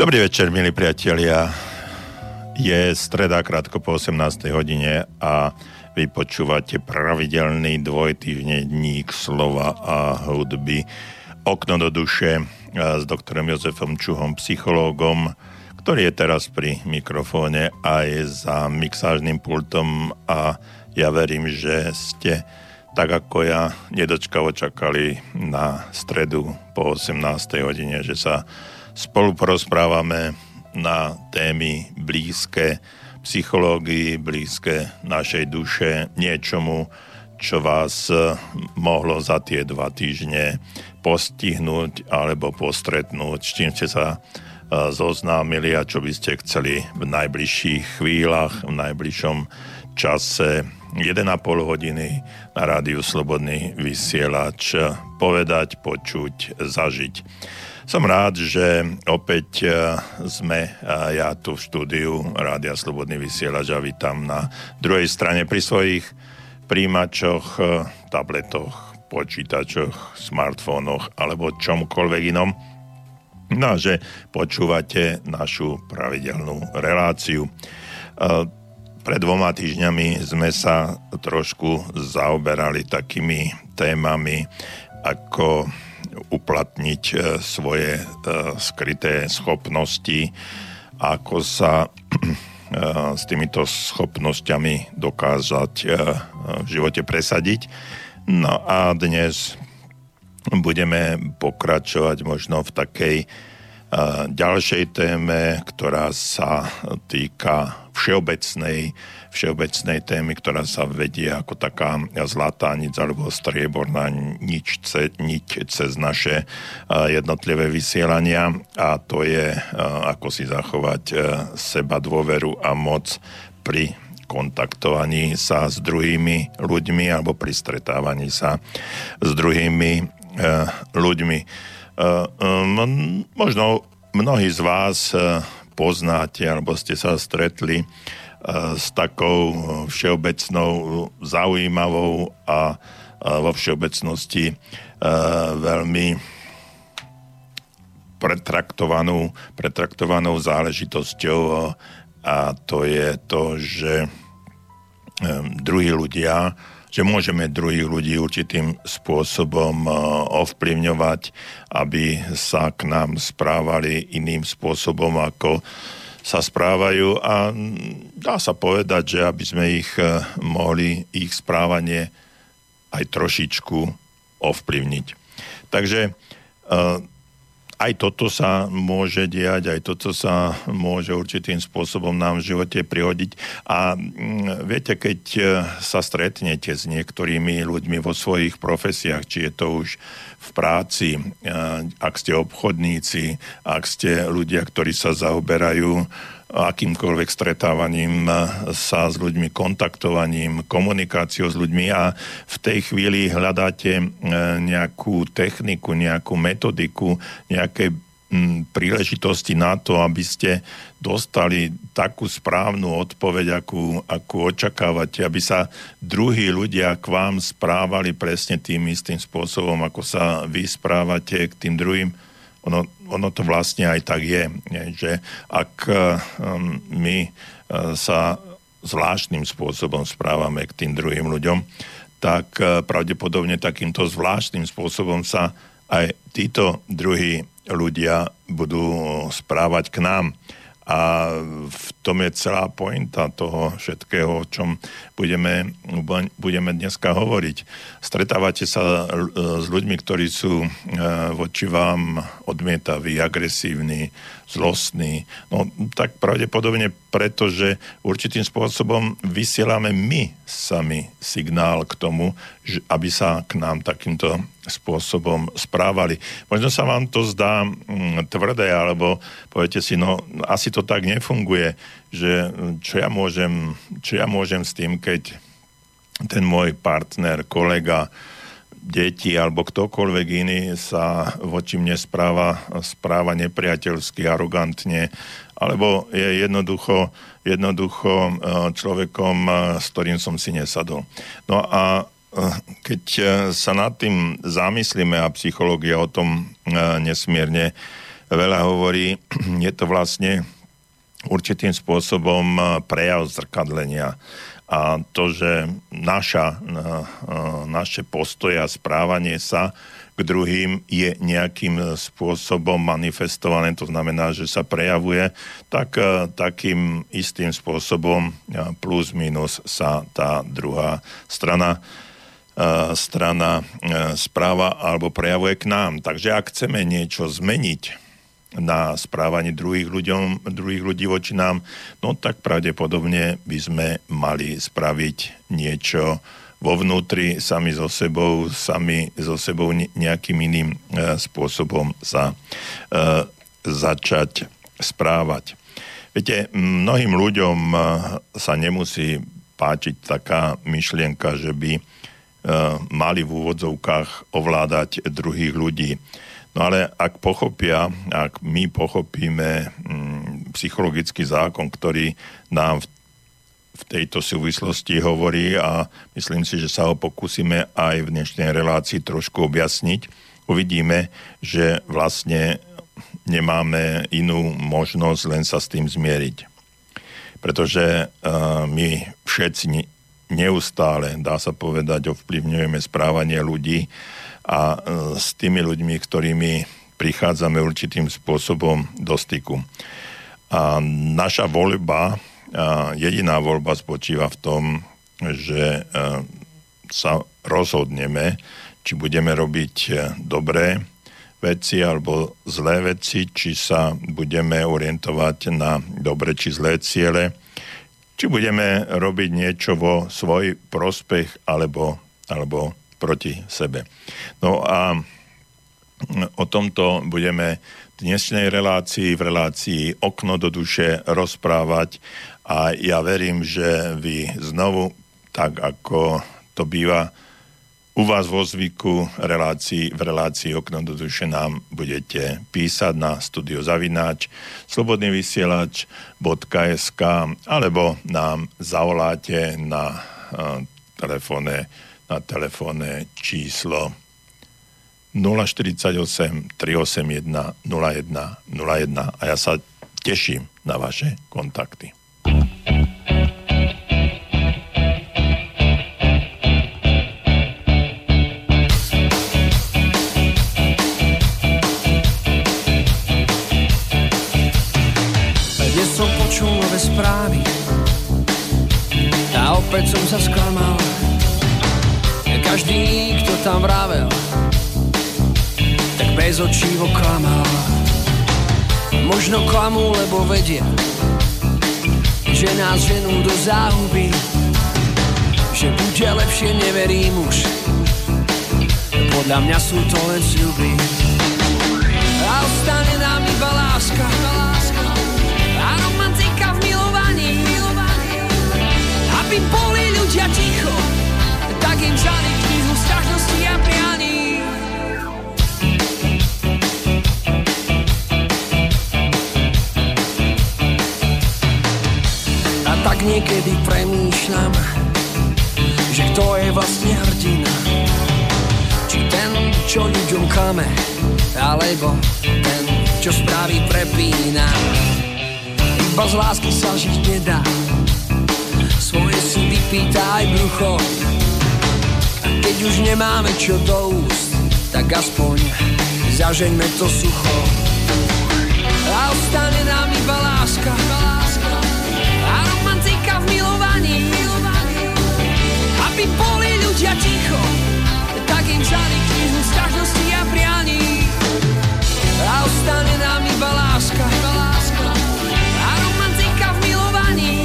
Dobrý večer, milí priatelia. Je streda krátko po 18. hodine a vy počúvate pravidelný dvojtýždenník slova a hudby Okno do duše s doktorom Jozefom Čuhom, psychológom, ktorý je teraz pri mikrofóne a je za mixážnym pultom a ja verím, že ste tak ako ja nedočkavo čakali na stredu po 18. hodine, že sa spolu porozprávame na témy blízke psychológii, blízke našej duše, niečomu, čo vás mohlo za tie 2 týždne postihnúť alebo postretnúť, s čím ste sa zoznámili a čo by ste chceli v najbližších chvíľach, v najbližšom čase 1,5 hodiny na Rádiu Slobodný vysielač povedať, počuť, zažiť. Som rád, že opäť sme ja tu v štúdiu Rádia Slobodný vysielač a vítam na druhej strane pri svojich príjimačoch, tabletoch, počítačoch, smartfónoch alebo čomkoľvek inom. No, že počúvate našu pravidelnú reláciu. Pred 2 týždňami sme sa trošku zaoberali takými témami, ako uplatniť svoje skryté schopnosti, ako sa s týmito schopnosťami dokázať v živote presadiť. No a dnes budeme pokračovať možno v takej ďalšej téme, ktorá sa týka všeobecnej témy, ktorá sa vedie ako taká zlatá niť alebo strieborná niť cez naše jednotlivé vysielania a to je, ako si zachovať seba dôveru a moc pri kontaktovaní sa s druhými ľuďmi alebo pri stretávaní sa s druhými ľuďmi. Možno mnohí z vás poznáte, alebo ste sa stretli s takou všeobecnou, zaujímavou a vo všeobecnosti veľmi pretraktovanou záležitosťou a to je to, že že môžeme druhých ľudí určitým spôsobom ovplyvňovať, aby sa k nám správali iným spôsobom, ako sa správajú a dá sa povedať, že aby sme mohli ich správanie aj trošičku ovplyvniť. Takže aj toto sa môže diať, aj toto sa môže určitým spôsobom nám v živote prihodiť. A viete, keď sa stretnete s niektorými ľuďmi vo svojich profesiách, či je to už v práci, ak ste obchodníci, ak ste ľudia, ktorí sa zaoberajú akýmkoľvek stretávaním sa s ľuďmi, kontaktovaním, komunikáciou s ľuďmi a v tej chvíli hľadáte nejakú techniku, nejakú metodiku, nejaké príležitosti na to, aby ste dostali takú správnu odpoveď, akú očakávate, aby sa druhí ľudia k vám správali presne tým istým spôsobom, ako sa vy správate k tým druhým. Ono to vlastne aj tak je, že ak my sa zvláštnym spôsobom správame k tým druhým ľuďom, tak pravdepodobne takýmto zvláštnym spôsobom sa aj títo druhí ľudia budú správať k nám. A v tom je celá pointa toho všetkého, o čom budeme dneska hovoriť. Stretávate sa s ľuďmi, ktorí sú voči vám odmietaví, agresívni, zlostní. No tak pravdepodobne preto, že určitým spôsobom vysielame my sami signál k tomu, aby sa k nám takýmto spôsobom správali. Možno sa vám to zdá tvrdé, alebo poviete si, no asi to tak nefunguje, že čo ja môžem s tým, keď ten môj partner, kolega, deti alebo ktokoľvek iný sa voči mne správa nepriateľsky, arogantne, alebo je jednoducho človekom, s ktorým som si nesadol. No a keď sa nad tým zamyslíme a psychológia o tom nesmierne veľa hovorí, je to vlastne určitým spôsobom prejav zrkadlenia. A to, že naše postoje a správanie sa k druhým je nejakým spôsobom manifestované, to znamená, že sa prejavuje, tak takým istým spôsobom plus minus sa tá druhá strana správa alebo prejavuje k nám. Takže ak chceme niečo zmeniť na správanie druhých ľudí voči nám, no tak pravdepodobne by sme mali spraviť niečo vo vnútri, sami so sebou nejakým iným spôsobom sa začať správať. Viete, mnohým ľuďom sa nemusí páčiť taká myšlienka, že by mali v úvodzovkách ovládať druhých ľudí. No ale ak my pochopíme psychologický zákon, ktorý nám v tejto súvislosti hovorí, a myslím si, že sa ho pokúsime aj v dnešnej relácii trošku objasniť, uvidíme, že vlastne nemáme inú možnosť len sa s tým zmieriť. Pretože my všetci neustále, dá sa povedať, ovplyvňujeme správanie ľudí a s tými ľuďmi, ktorými prichádzame určitým spôsobom do styku. A naša voľba, jediná voľba spočíva v tom, že sa rozhodneme, či budeme robiť dobré veci alebo zlé veci, či sa budeme orientovať na dobre či zlé ciele, či budeme robiť niečo vo svoj prospech alebo proti sebe. No a o tomto budeme v dnešnej relácii, v relácii Okno do duše rozprávať a ja verím, že vy znovu, tak ako to býva u vás vo zvyku, v relácii Okno do duše nám budete písať na studio@slobodnyvysielac.sk alebo nám zavoláte na telefónne číslo 048 381 0101 a ja sa teším na vaše kontakty. Dnes som počul nové správy a opäť som sa sklamal. Každý, kto tam vravel, tak bez očívo klamal. Možno klamú, lebo vedia, že nás ženú do záhuby, že bude lepšie, neverím už. Podľa mňa sú to len sľuby. A ostane nám iba láska a romantika v milovaní. Aby boli ľudia ticho, tak im žali knihu strašnosti a prianí. A tak niekedy premýšľam, že kto je vlastne hrdina, či ten, čo ľuďom klame, alebo ten, čo správy prepína. Iba z lásky sa žiť nedá, svoje si vypýta aj brucho. Keď už nemáme čo do úst, tak aspoň zažeňme to sucho. A ostane nám iba láska a romantika v milovaní. Aby boli ľudia ticho, tak im žali knihu strašnosti a prianí. A ostane nám iba láska a romantika v milovaní.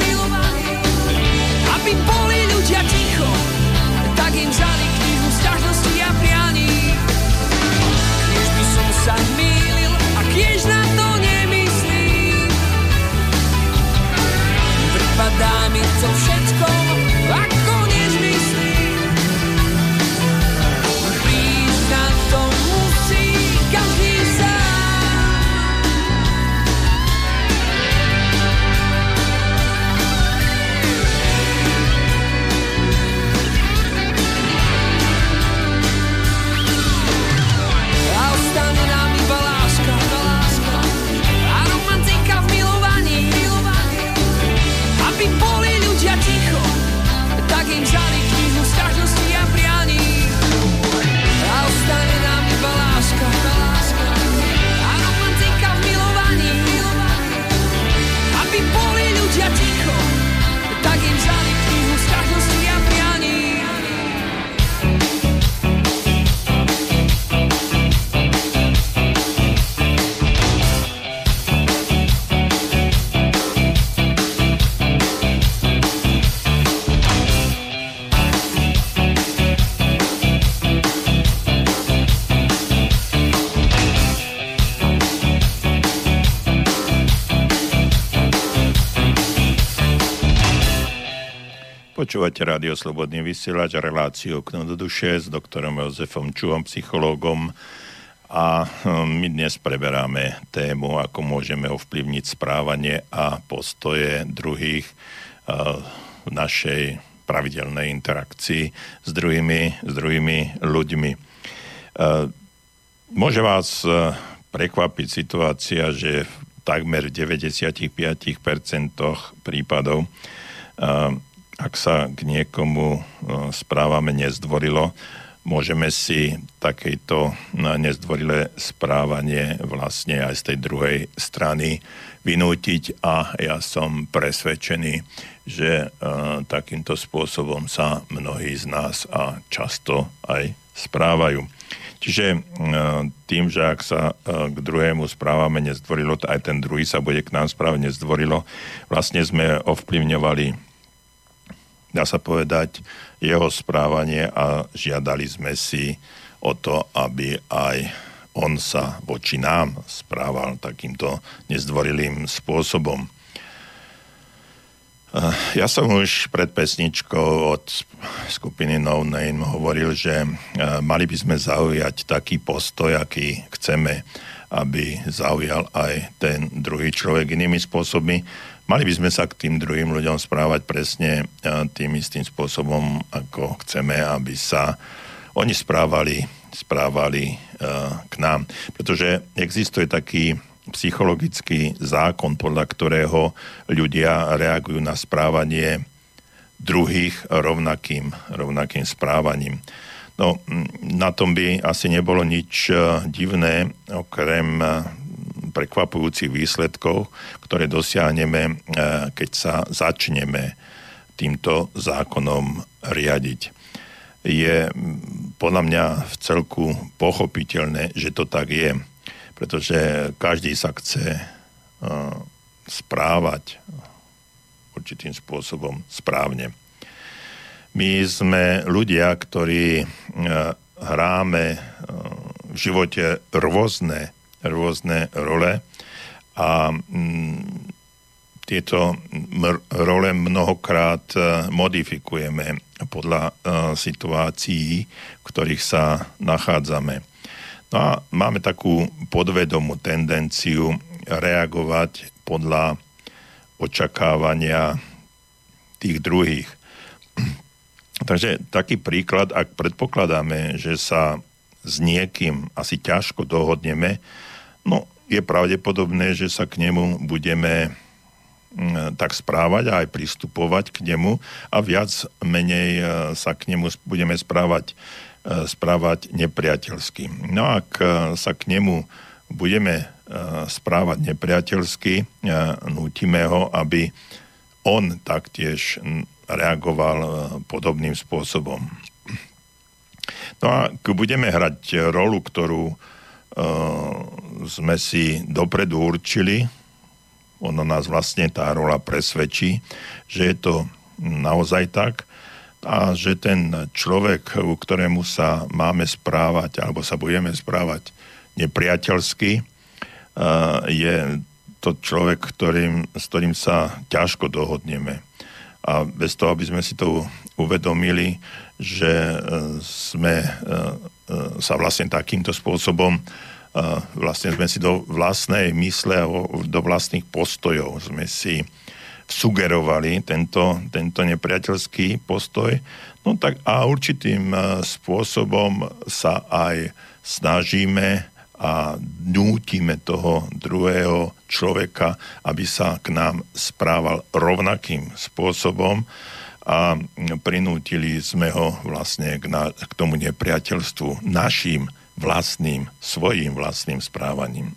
Aby boli ľudia ticho, tak im žali knihu sťažnosti a prianí. Kiež by som sa mýlil a kiež na to nemyslím, pripadá mi to všetko ako nezmyslím. Počúvate Rádio Slobodný vysielač, reláciu Okno do duše s doktorom Jozefom Čuhom, psychológom, a my dnes preberáme tému, ako môžeme ovplyvniť správanie a postoje druhých v našej pravidelnej interakcii s druhými ľuďmi. Môže vás prekvapiť situácia, že v takmer 95% prípadov, ak sa k niekomu správame nezdvorilo, môžeme si takéto nezdvorilé správanie vlastne aj z tej druhej strany vynútiť, a ja som presvedčený, že takýmto spôsobom sa mnohí z nás a často aj správajú. Čiže tým, že ak sa k druhému správame nezdvorilo, aj ten druhý sa bude k nám správne zdvorilo, vlastne sme ovplyvňovali, dá sa povedať, jeho správanie a žiadali sme si o to, aby aj on sa voči nám správal takýmto nezdvorilým spôsobom. Ja som už pred pesničkou od skupiny No Name hovoril, že mali by sme zaujať taký postoj, aký chceme, aby zaujal aj ten druhý človek. Inými spôsobmi, mali by sme sa k tým druhým ľuďom správať presne tým istým spôsobom, ako chceme, aby sa oni správali k nám. Pretože existuje taký psychologický zákon, podľa ktorého ľudia reagujú na správanie druhých rovnakým správaním. No, na tom by asi nebolo nič divné, okrem prekvapujúcich výsledkov, ktoré dosiahneme, keď sa začneme týmto zákonom riadiť. Je podľa mňa vcelku pochopiteľné, že to tak je, pretože každý sa chce správať určitým spôsobom správne. My sme ľudia, ktorí hráme v živote rôzne role, a tieto role mnohokrát modifikujeme podľa situácií, v ktorých sa nachádzame. No a máme takú podvedomú tendenciu reagovať podľa očakávania tých druhých. Takže taký príklad, ak predpokladáme, že sa s niekým asi ťažko dohodneme, no, je pravdepodobné, že sa k nemu budeme tak správať a aj pristupovať k nemu, a viac menej sa k nemu budeme správať nepriateľsky. No a ak sa k nemu budeme správať nepriateľsky, nútime ho, aby on taktiež reagoval podobným spôsobom. No a ak budeme hrať rolu, ktorú sme si dopredu určili, ono nás vlastne tá rola presvedčí, že je to naozaj tak, a že ten človek, ku ktorému sa máme správať, alebo sa budeme správať nepriateľsky, je to človek, s ktorým sa ťažko dohodneme. A bez toho, aby sme si to uvedomili, že sme sa vlastne takýmto spôsobom vlastne sme si do vlastnej mysle a do vlastných postojov sme si sugerovali tento nepriateľský postoj, no tak a určitým spôsobom sa aj snažíme a nútime toho druhého človeka, aby sa k nám správal rovnakým spôsobom, a prinútili sme ho vlastne k tomu nepriateľstvu našim svojím vlastným správaním.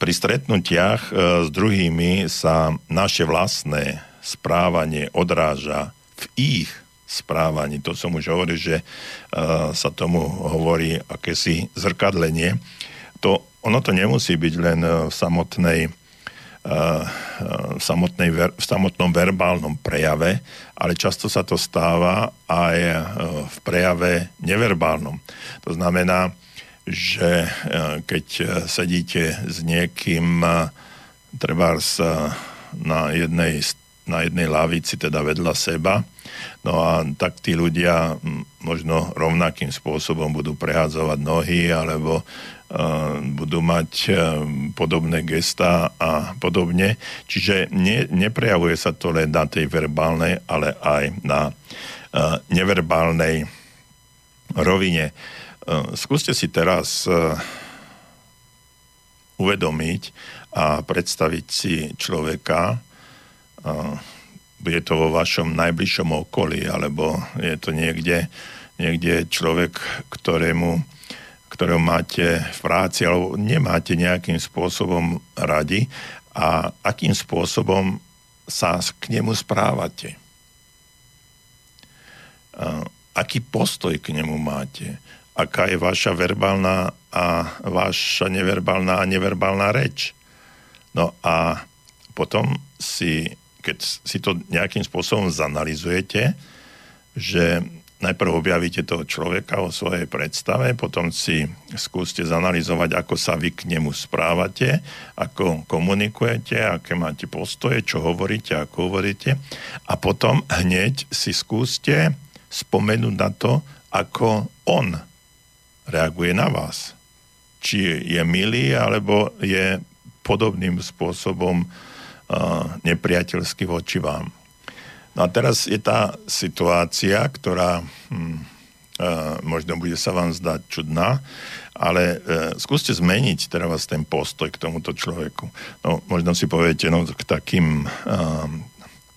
Pri stretnutiach s druhými sa naše vlastné správanie odráža v ich správaní. To som už hovoril, že sa tomu hovorí akési zrkadlenie. Ono to nemusí byť len v samotnom verbálnom prejave, ale často sa to stáva aj v prejave neverbálnom. To znamená, že keď sedíte s niekým trebárs na jednej na jednej lavici, teda vedľa seba. No a tak tí ľudia možno rovnakým spôsobom budú prehádzovať nohy alebo budú mať podobné gestá a podobne. Čiže neprejavuje sa to len na tej verbálnej, ale aj na neverbálnej rovine. Skúste si teraz uvedomiť a predstaviť si človeka, bude to vo vašom najbližšom okolí, alebo je to niekde človek, ktorého máte v práci, alebo nemáte nejakým spôsobom radi, a akým spôsobom sa k nemu správate. Aký postoj k nemu máte? Aká je vaša verbálna a vaša neverbálna a neverbálna reč? No a potom si, keď si to nejakým spôsobom zanalyzujete, že najprv objavíte toho človeka o svojej predstave, potom si skúste zanalyzovať, ako sa vy k nemu správate, ako komunikujete, aké máte postoje, čo hovoríte, ako hovoríte, a potom hneď si skúste spomenúť na to, ako on reaguje na vás. Či je milý, alebo je podobným spôsobom nepriateľský voči vám. No a teraz je tá situácia, ktorá možno bude sa vám zdať čudná, ale skúste zmeniť teraz ten postoj k tomuto človeku. No, možno si poviete, no k takým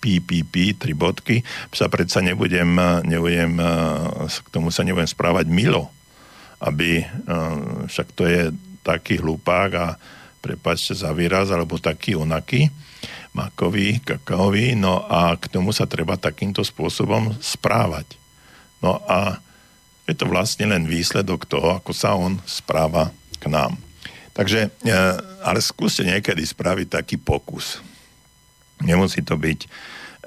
PPP, 3 bodky, sa predsa nebudem k tomu sa nebudem správať milo, aby však to je taký hlupák a prepáčte za výraz, alebo taký onaký, makový, kakaový, no a k tomu sa treba takýmto spôsobom správať. No a je to vlastne len výsledok toho, ako sa on správa k nám. Takže, ale skúste niekedy spraviť taký pokus. Nemusí to byť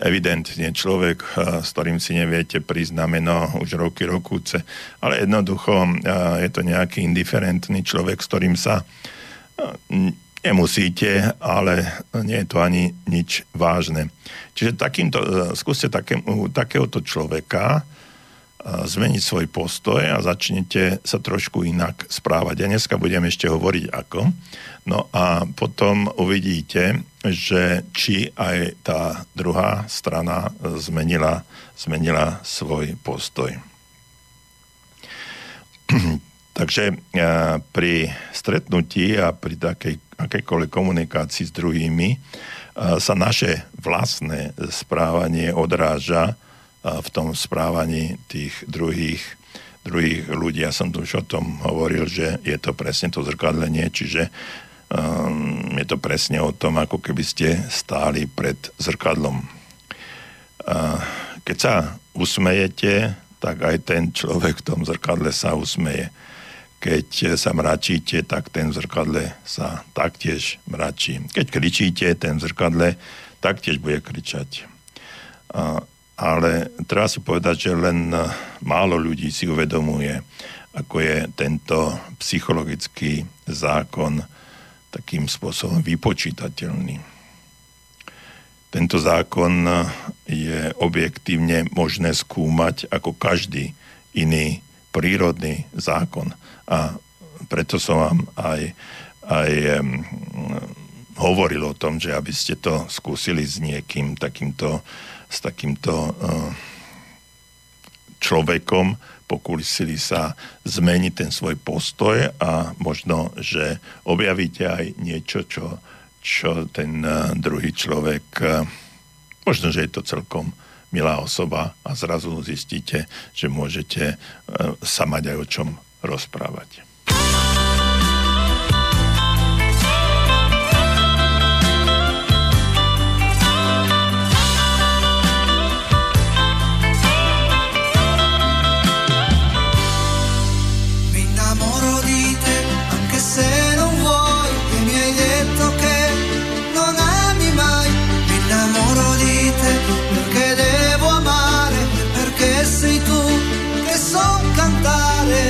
evidentne človek, s ktorým si neviete prísť na meno už roky, rokúce, ale jednoducho je to nejaký indiferentný človek, s ktorým sa nemusíte, ale nie je to ani nič vážne. Čiže skúste takéhoto človeka zmeniť svoj postoj a začnete sa trošku inak správať. Ja dneska budem ešte hovoriť ako. No a potom uvidíte, že či aj tá druhá strana zmenila svoj postoj. Takže pri stretnutí a pri akejkoľvek komunikácii s druhými sa naše vlastné správanie odráža v tom správaní tých druhých ľudí. Ja som tu už o tom hovoril, že je to presne to zrkadlenie, čiže je to presne o tom, ako keby ste stáli pred zrkadlom. Keď sa usmejete, tak aj ten človek v tom zrkadle sa usmeje. Keď sa mračíte, tak ten v zrkadle sa taktiež mračí. Keď kričíte, ten v zrkadle taktiež bude kričať. Ale treba si povedať, že len málo ľudí si uvedomuje, ako je tento psychologický zákon takým spôsobom vypočítateľný. Tento zákon je objektívne možné skúmať ako každý iný prírodný zákon. A preto som vám aj hovoril o tom, že aby ste to skúsili s niekým s takýmto človekom, pokúsili sa zmeniť ten svoj postoj a možno, že objavíte aj niečo, čo ten druhý človek, možno, že je to celkom milá osoba, a zrazu zistíte, že môžete sa mať aj o čom rozprávať. Sei tu che so cantare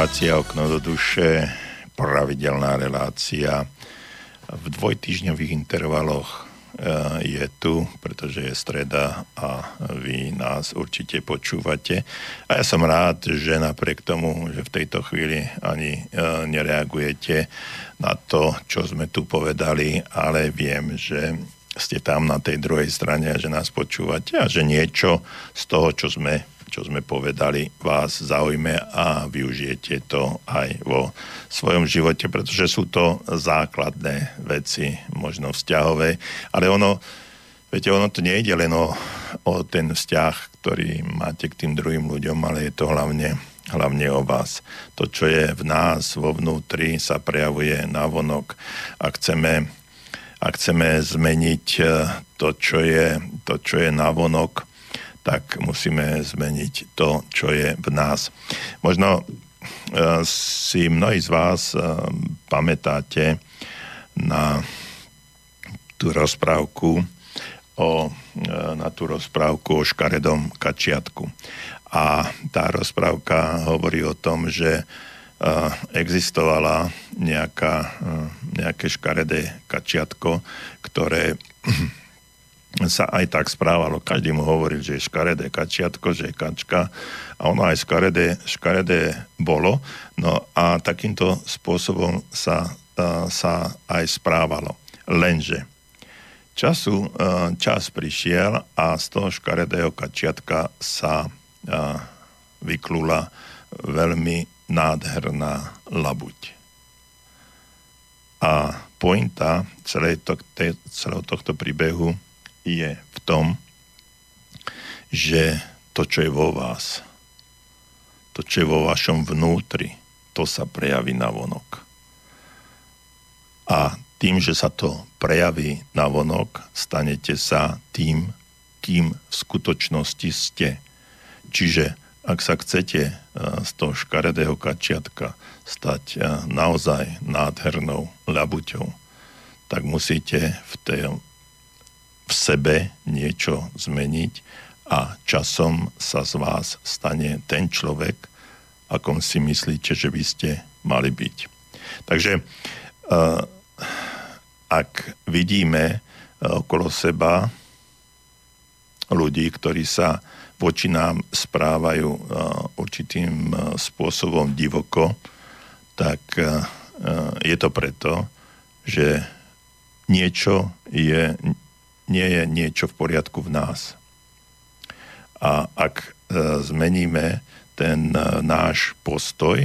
relácia Okno do duše, pravidelná relácia v dvojtýždňových intervaloch je tu, pretože je streda a vy nás určite počúvate. A ja som rád, že napriek tomu, že v tejto chvíli ani nereagujete na to, čo sme tu povedali, ale viem, že ste tam na tej druhej strane a že nás počúvate a že niečo z toho, čo sme povedali, vás zaujme a využijete to aj vo svojom živote, pretože sú to základné veci, možno vzťahové, ale ono to nejde len o ten vzťah, ktorý máte k tým druhým ľuďom, ale je to hlavne o vás. To, čo je v nás, vo vnútri, sa prejavuje navonok. Ak chceme zmeniť to, čo je navonok, tak musíme zmeniť to, čo je v nás. Možno si mnohí z vás pamätáte na tú rozprávku o škaredom kačiatku. A tá rozprávka hovorí o tom, že existovala nejaké škaredé kačiatko, ktoré sa aj tak správalo. Každý mu hovoril, že je škaredé kačiatko, že je kačka, a ono aj škaredé bolo. No a takýmto spôsobom sa aj správalo. Lenže čas prišiel a z toho škaredého kačiatka sa vyklula veľmi nádherná labuť. A pointa celého tohto príbehu je v tom, že to, čo je vo vás, to, čo je vo vašom vnútri, to sa prejaví navonok. A tým, že sa to prejaví navonok, stanete sa tým, kým v skutočnosti ste. Čiže ak sa chcete z toho škaredého kačiatka stať naozaj nádhernou labuťou, tak musíte v sebe niečo zmeniť a časom sa z vás stane ten človek, akom si myslíte, že by ste mali byť. Takže ak vidíme okolo seba ľudí, ktorí sa voči nám správajú určitým spôsobom divoko, tak je to preto, že nie je niečo v poriadku v nás. A ak zmeníme ten náš postoj,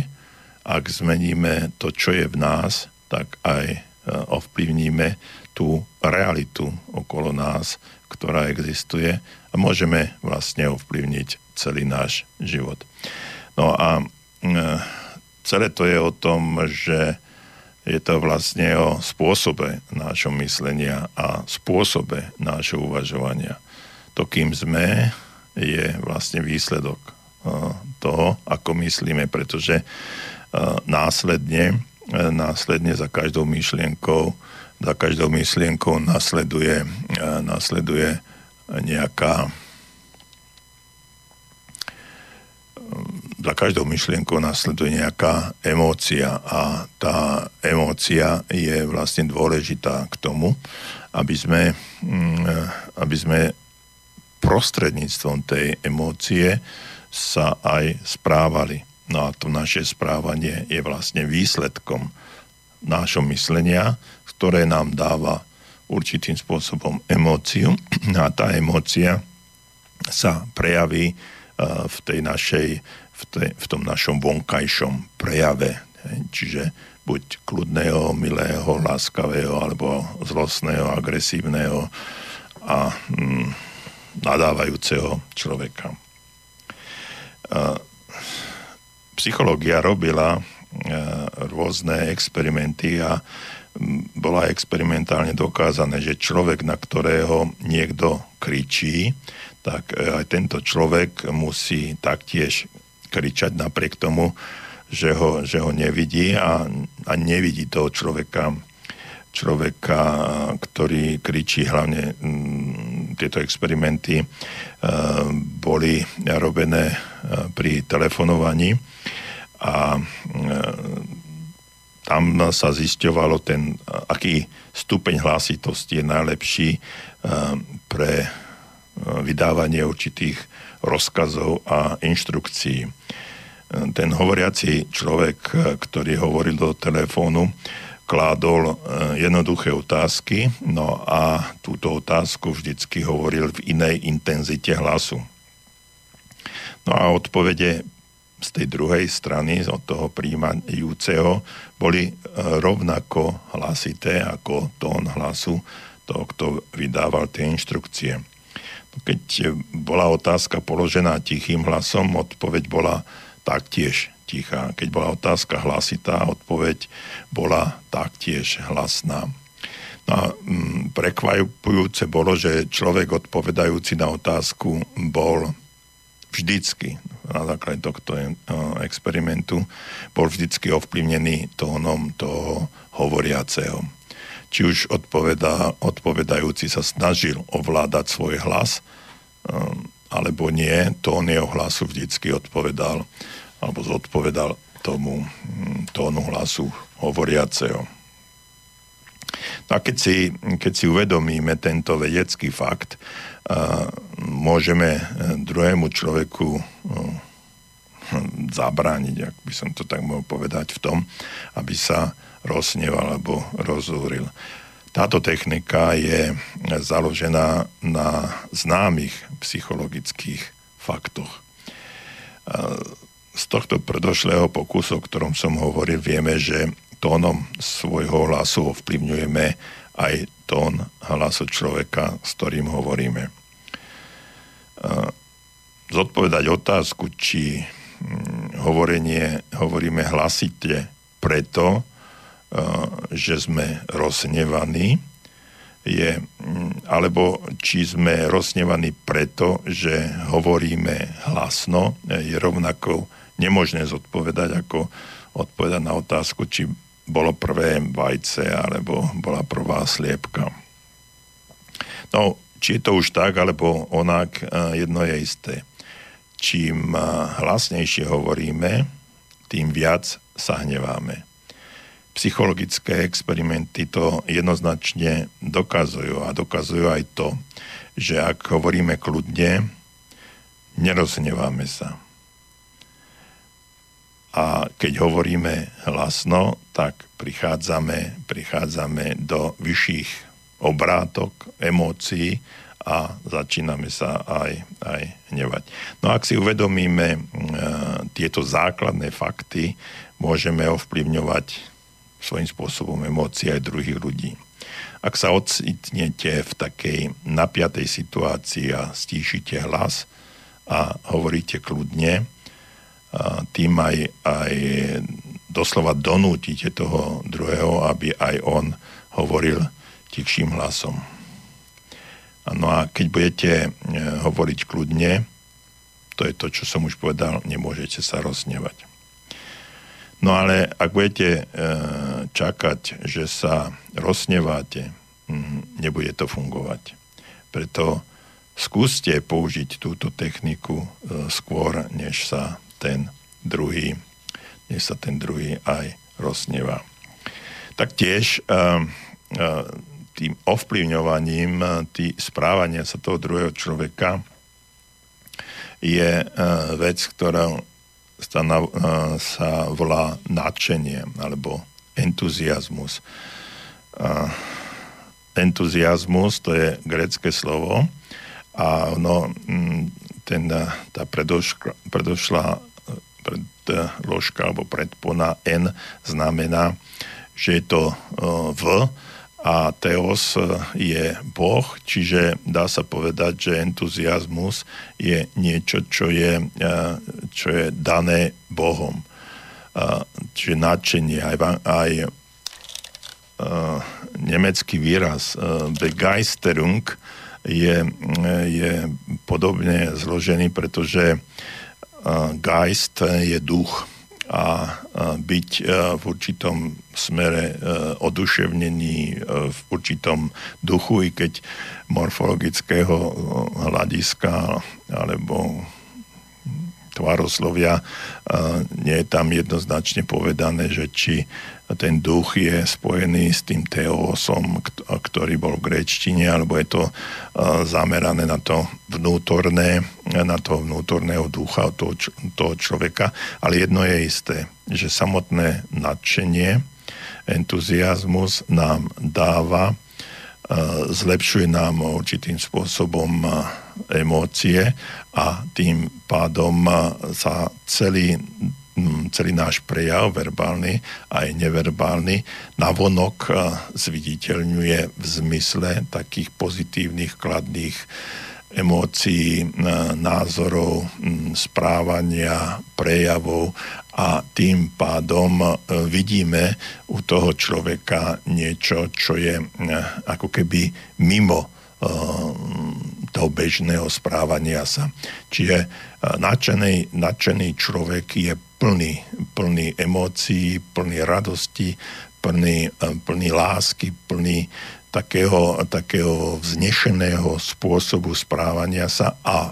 ak zmeníme to, čo je v nás, tak aj ovplyvníme tú realitu okolo nás, ktorá existuje, a môžeme vlastne ovplyvniť celý náš život. No a celé to je o tom, že je to vlastne o spôsobe nášho myslenia a spôsobe nášho uvažovania. To, kým sme, je vlastne výsledok toho, ako myslíme, pretože následne za každou myšlienkou nasleduje nejaká... Za každou myšlienkou nasleduje nejaká emócia a tá emócia je vlastne dôležitá k tomu, aby sme prostredníctvom tej emócie sa aj správali. No a to naše správanie je vlastne výsledkom nášho myslenia, ktoré nám dáva určitým spôsobom emóciu, a tá emócia sa prejaví v tom našom vonkajšom prejave. Čiže buď kľudného, milého, láskavého, alebo zlostného, agresívneho a nadávajúceho človeka. Psychológia robila rôzne experimenty a bola experimentálne dokázané, že človek, na ktorého niekto kričí, tak aj tento človek musí taktiež kričať napriek tomu, že ho nevidí a nevidí toho človeka, ktorý kričí. Hlavne tieto experimenty boli robené pri telefonovaní a tam sa zisťovalo, aký stupeň hlasitosti je najlepší pre vydávanie určitých rozkazov a inštrukcií. Ten hovoriaci človek, ktorý hovoril do telefónu, kládol jednoduché otázky, no a túto otázku vždycky hovoril v inej intenzite hlasu. No a odpovede z tej druhej strany, od toho prijímajúceho, boli rovnako hlasité ako tón hlasu toho, kto vydával tie inštrukcie. Keď bola otázka položená tichým hlasom, odpoveď bola taktiež tichá. Keď bola otázka hlasitá, odpoveď bola taktiež hlasná. No a prekvapujúce bolo, že človek odpovedajúci na otázku bol vždycky, na základe tohto experimentu, bol vždycky ovplyvnený tónom toho hovoriaceho. Či už odpovedajúci sa snažil ovládať svoj hlas, alebo nie, tón jeho hlasu vždycky odpovedal, alebo zodpovedal tomu tónu hlasu hovoriaceho. No a keď si uvedomíme tento vedecký fakt, môžeme druhému človeku zabrániť, ak by som to tak mohol povedať, v tom, aby sa rozsneval alebo rozúril. Táto technika je založená na známych psychologických faktoch. Z tohto predošlého pokusu, o ktorom som hovoril, vieme, že tónom svojho hlasu ovplyvňujeme aj tón hlasu človeka, s ktorým hovoríme. Zodpovedať otázku, či hovoríme hlasite preto, že sme rozhnevaní, alebo či sme rozhnevaní preto, že hovoríme hlasno, je rovnako nemožné zodpovedať, ako odpovedať na otázku, či bolo prvé vajce, alebo bola prvá sliepka. No, či je to už tak, alebo onak, jedno je isté. Čím hlasnejšie hovoríme, tým viac sa hneváme. Psychologické experimenty to jednoznačne dokazujú a dokazujú aj to, že ak hovoríme kľudne, nerozhneváme sa. A keď hovoríme hlasno, tak prichádzame do vyšších obrátok, emócií a začíname sa aj hnevať. No ak si uvedomíme tieto základné fakty, môžeme ovplyvňovať svojím spôsobom emócie aj druhých ľudí. Ak sa ocitnete v takej napiatej situácii a stíšite hlas a hovoríte kľudne, tým aj doslova donútite toho druhého, aby aj on hovoril tichším hlasom. No a keď budete hovoriť kľudne, to je to, čo som už povedal, nemôžete sa rozhnevať. No ale ak budete čakať, že sa rozhneváte, nebude to fungovať. Preto skúste použiť túto techniku skôr, než sa ten druhý aj rozhnevá. Taktiež tým ovplyvňovaním správania sa toho druhého človeka je vec, ktorá sa volá nadšenie alebo entuziasmus. Entuziasmus, to je grécke slovo a ono, tá predložka alebo predpona en znamená, že je to v a theos je Boh, čiže dá sa povedať, že entuziasmus je niečo, čo je dané Bohom. Čiže nadšenie, aj nemecký výraz Begeisterung je podobne zložený, pretože Geist je duch a byť v určitom smere oduševnení, v určitom duchu, i keď morfologického hľadiska alebo tvároslovia nie je tam jednoznačne povedané, že či ten duch je spojený s tým teósom, ktorý bol v gréčtine, alebo je to zamerané na to vnútorné, na toho vnútorného ducha, toho človeka. Ale jedno je isté, že samotné nadšenie, entuziasmus nám dáva, zlepšuje nám určitým spôsobom emócie a tým pádom sa celý náš prejav, verbálny aj neverbálny, navonok zviditeľňuje v zmysle takých pozitívnych, kladných emócií, názorov, správania, prejavov a tým pádom vidíme u toho človeka niečo, čo je ako keby mimo toho bežného správania sa. Čiže nadšený človek je plný emócií, plný radosti, plný lásky, plný takého vznešeného spôsobu správania sa a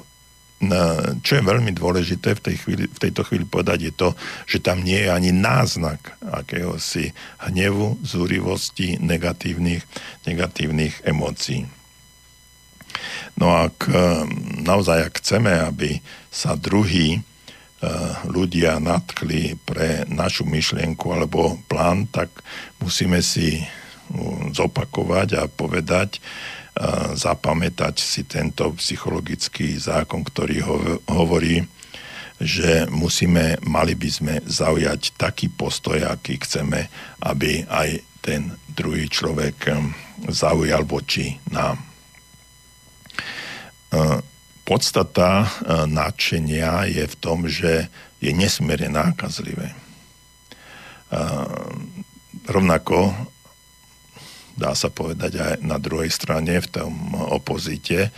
čo je veľmi dôležité v tejto chvíli povedať je to, že tam nie je ani náznak akéhosi hnevu, zúrivosti, negatívnych emócií. No a naozaj, ak chceme, aby sa druhí ľudia natkli pre našu myšlienku alebo plán, tak musíme si zopakovať a povedať, zapamätať si tento psychologický zákon, ktorý hovorí, že mali by sme zaujať taký postoj, aký chceme, aby aj ten druhý človek zaujal voči nám. Podstata nadšenia je v tom, že je nesmierne nákazlivé. Rovnako dá sa povedať aj na druhej strane, v tom opozite,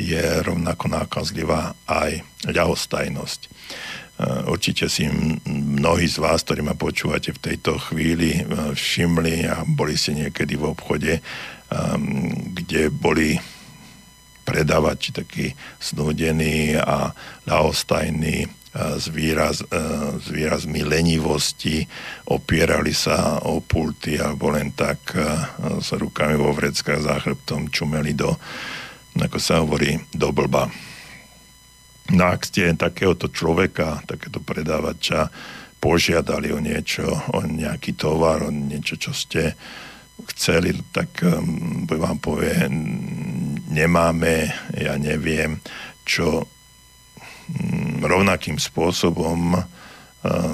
je rovnako nákazlivá aj ľahostajnosť. Určite si mnohí z vás, ktorí ma počúvate v tejto chvíli, všimli a boli ste niekedy v obchode, kde boli predávači takí snúdení a ľahostajní, s výrazmi lenivosti, opierali sa o pulty alebo len tak s rukami vo vreckách za chrbtom čumeli do, ako sa hovorí, do blba. No ak ste takéhoto človeka, takéto predávača požiadali o niečo, o nejaký tovar, o niečo, čo ste chceli, tak vám povie, nemáme, ja neviem, čo rovnakým spôsobom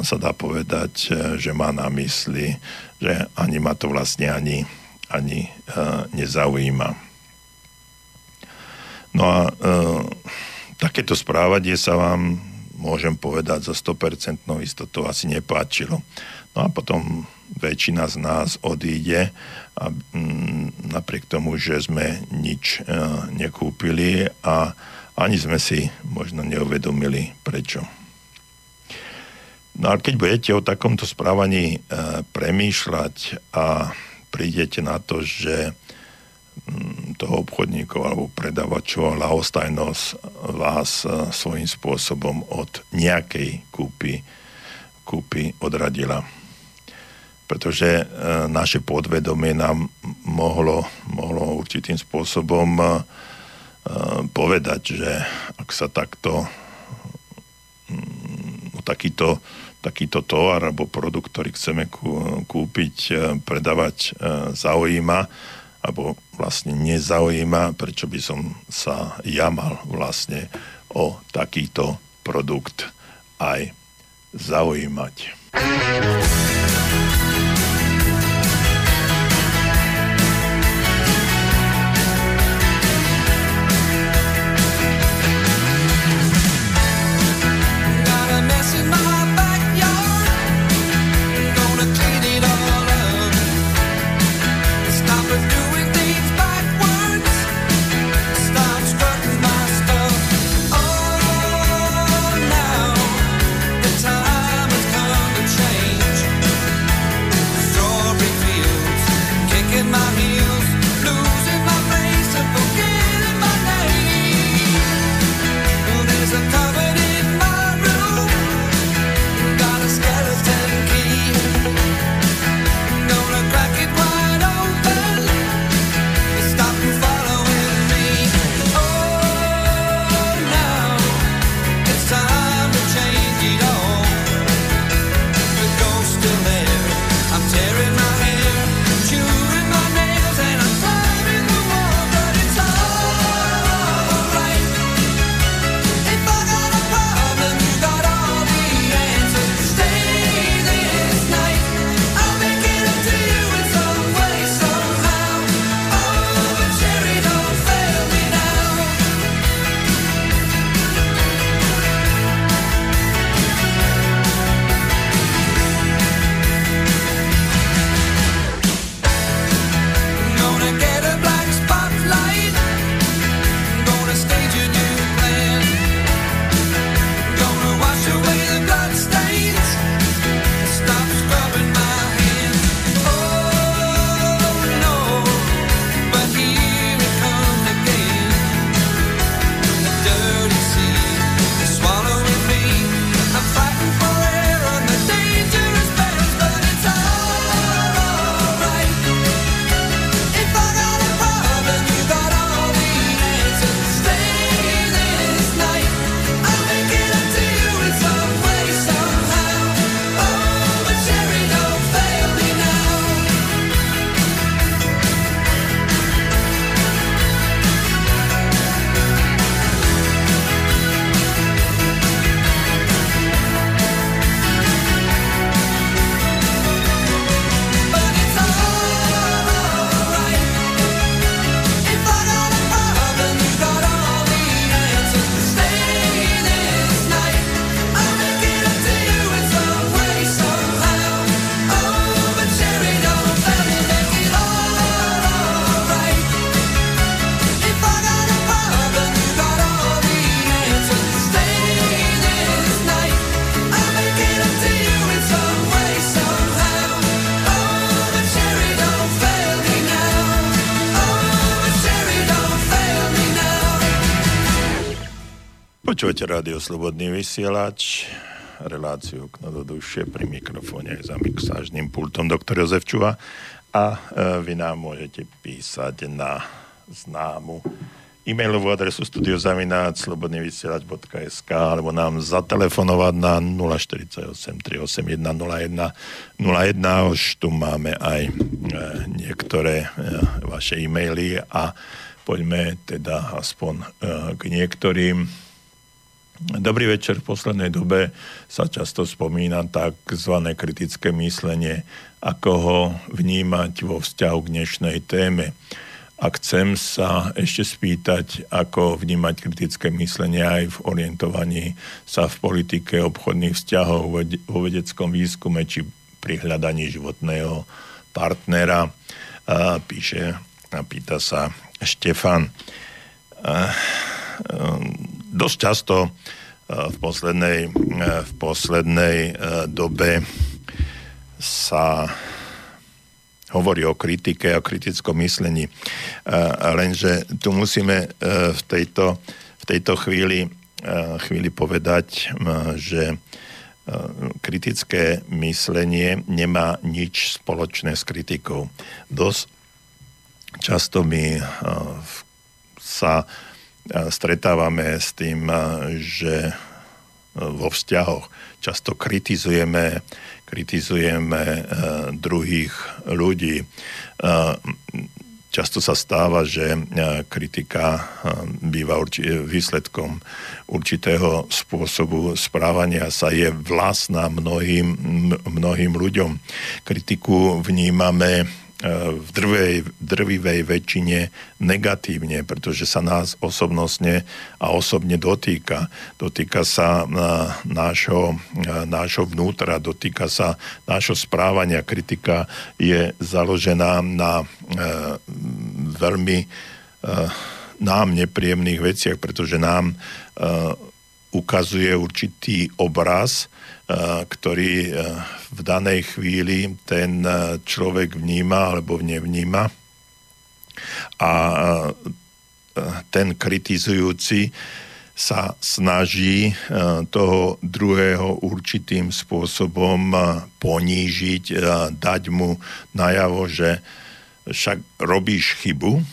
sa dá povedať, že má na mysli, že ani ma to vlastne ani nezaujíma. No a takéto správanie sa vám, môžem povedať, za 100% istotou asi nepáčilo. No a potom väčšina z nás odíde a napriek tomu, že sme nič nekúpili a ani sme si možno neuvedomili, prečo. No ale keď budete o takomto správaní premýšľať a prídete na to, že toho obchodníkov alebo predavačov ľahostajnosť vás svojím spôsobom od nejakej kúpy odradila. Pretože naše podvedomie nám mohlo určitým spôsobom povedať, že ak sa takýto tovar alebo produkt, ktorý chceme kúpiť, predávať zaujíma, alebo vlastne nezaujíma, prečo by som sa ja mal vlastne o takýto produkt aj zaujímať. Počúvate Rádio Slobodný vysielač, reláciu Okno do duše, pri mikrofóne za mixážnym pultom doktor Jozef Čuha a vy nám môžete písať na známu e-mailovú adresu studio@slobodnyvysielac.sk alebo nám zatelefonovať na 048 381 0101. Už tu máme aj niektoré vaše e-maily a poďme teda aspoň k niektorým. Dobrý večer. V poslednej dobe sa často spomína tzv. Kritické myslenie, ako ho vnímať vo vzťahu k dnešnej téme. A chcem sa ešte spýtať, ako vnímať kritické myslenie aj v orientovaní sa v politike, obchodných vzťahov, vo vedeckom výskume či pri hľadaní životného partnera, píše a pýta sa Štefan. Dosť často v poslednej dobe sa hovorí o kritike, o kritickom myslení. Lenže tu musíme v tejto chvíli povedať, že kritické myslenie nemá nič spoločné s kritikou. Dosť často my sa stretávame s tým, že vo vzťahoch často kritizujeme druhých ľudí. Často sa stáva, že kritika býva výsledkom určitého spôsobu správania sa, je vlastná mnohým ľuďom. Kritiku vnímame v drvivej väčšine negatívne, pretože sa nás osobnostne a osobne dotýka. Dotýka sa nášho vnútra, dotýka sa nášho správania. Kritika je založená na veľmi nám nepríjemných veciach, pretože nám ukazuje určitý obraz, ktorý v danej chvíli ten človek vníma alebo nevníma. A ten kritizujúci sa snaží toho druhého určitým spôsobom ponížiť, dať mu najavo, že však robíš chybu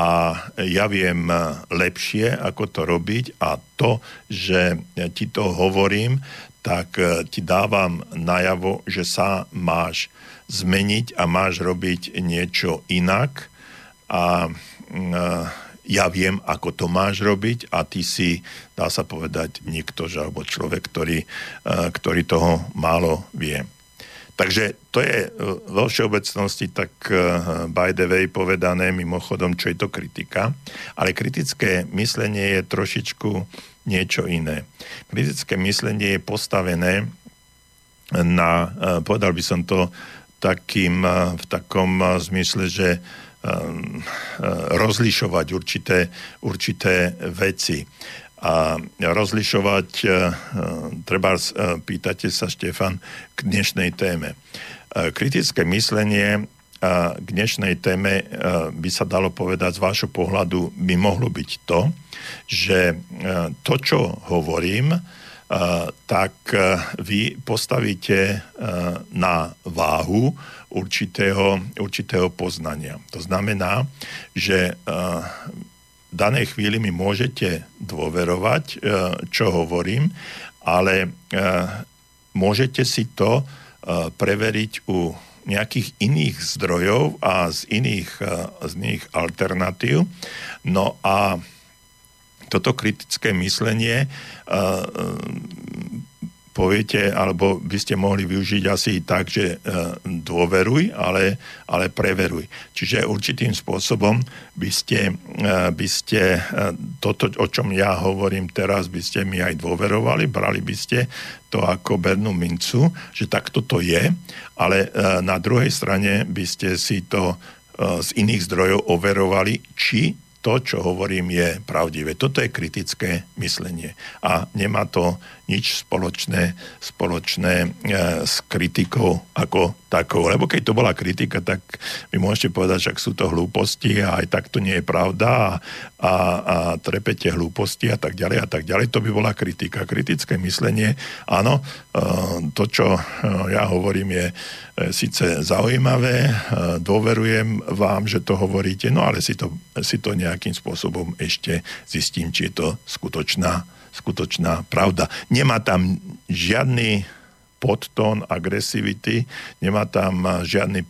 a ja viem lepšie, ako to robiť, a to, že ti to hovorím, tak ti dávam najavo, že sa máš zmeniť a máš robiť niečo inak, a ja viem, ako to máš robiť, a ty si, dá sa povedať, niekto, alebo človek, ktorý toho málo vie. Takže to je vo všeobecnosti tak by the way povedané, mimochodom, čo je to kritika. Ale kritické myslenie je trošičku niečo iné. Kritické myslenie je postavené na, povedal by som to v takom zmysle, že rozlišovať určité veci. A rozlišovať, treba, pýtate sa, Štefan, k dnešnej téme. Kritické myslenie k dnešnej téme by sa dalo povedať z vášho pohľadu by mohlo byť to, že to, čo hovorím, tak vy postavíte na váhu určitého poznania. To znamená, že v danej chvíli mi môžete dôverovať, čo hovorím, ale môžete si to preveriť u nejakých iných zdrojov a z iných alternatív. No a toto kritické myslenie poviete, alebo by ste mohli využiť asi tak, že dôveruj, ale preveruj. Čiže určitým spôsobom by ste toto, o čom ja hovorím teraz, by ste mi aj dôverovali, brali by ste to ako bernú mincu, že takto to je, ale na druhej strane by ste si to z iných zdrojov overovali, či to, čo hovorím, je pravdivé. Toto je kritické myslenie a nemá to nič spoločné s kritikou ako takou, lebo keď to bola kritika, tak mi môžete povedať, že sú to hlúposti a aj tak to nie je pravda a trepete hlúposti a tak ďalej, to by bola kritika. Kritické myslenie, áno, to, čo ja hovorím, je síce zaujímavé, dôverujem vám, že to hovoríte, no ale si to nejakým spôsobom ešte zistím, či je to skutočná pravda. Nemá tam žiadny podtón agresivity, nemá tam žiadny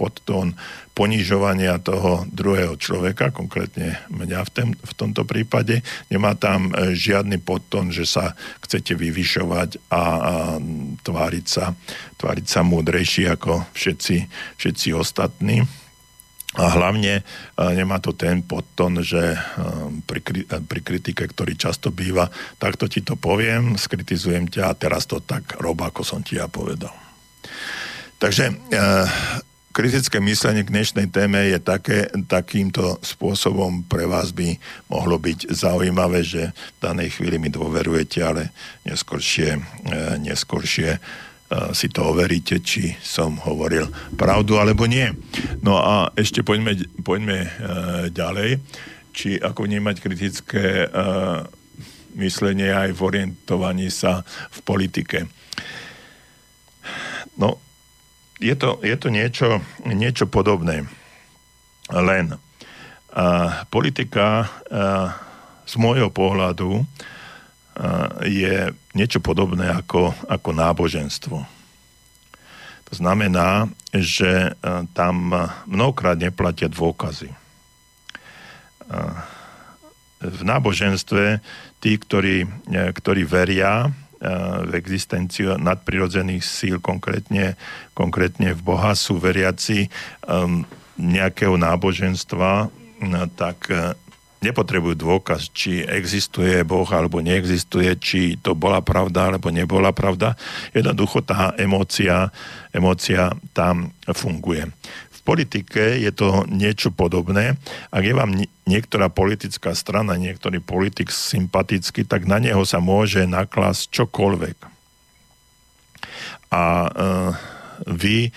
podtón ponižovania toho druhého človeka, konkrétne mňa v tomto prípade, nemá tam žiadny podtón, že sa chcete vyvyšovať a tváriť sa múdrejší ako všetci ostatní. A hlavne nemá to ten podton, že pri kritike, ktorý často býva, takto ti to poviem, skritizujem ťa a teraz to tak rob, ako som ti ja povedal. Takže kritické myslenie k dnešnej téme je takýmto spôsobom pre vás by mohlo byť zaujímavé, že v danej chvíli mi dôverujete, ale neskôršie si to overíte, či som hovoril pravdu, alebo nie. No a ešte poďme ďalej. Či ako vnímať kritické myslenie aj v orientovaní sa v politike. No, je to niečo podobné. Len politika z môjho pohľadu je niečo podobné ako náboženstvo. To znamená, že tam mnohokrát neplatia dôkazy. V náboženstve tí, ktorí veria v existenciu nadprirodzených síl, konkrétne v Boha, sú veriaci nejakého náboženstva, tak nepotrebujú dôkaz, či existuje Boh alebo neexistuje, či to bola pravda alebo nebola pravda. Jednoducho tá emócia tam funguje. V politike je to niečo podobné. Ak je vám niektorá politická strana, niektorý politik sympatický, tak na neho sa môže naklásť čokoľvek. A vy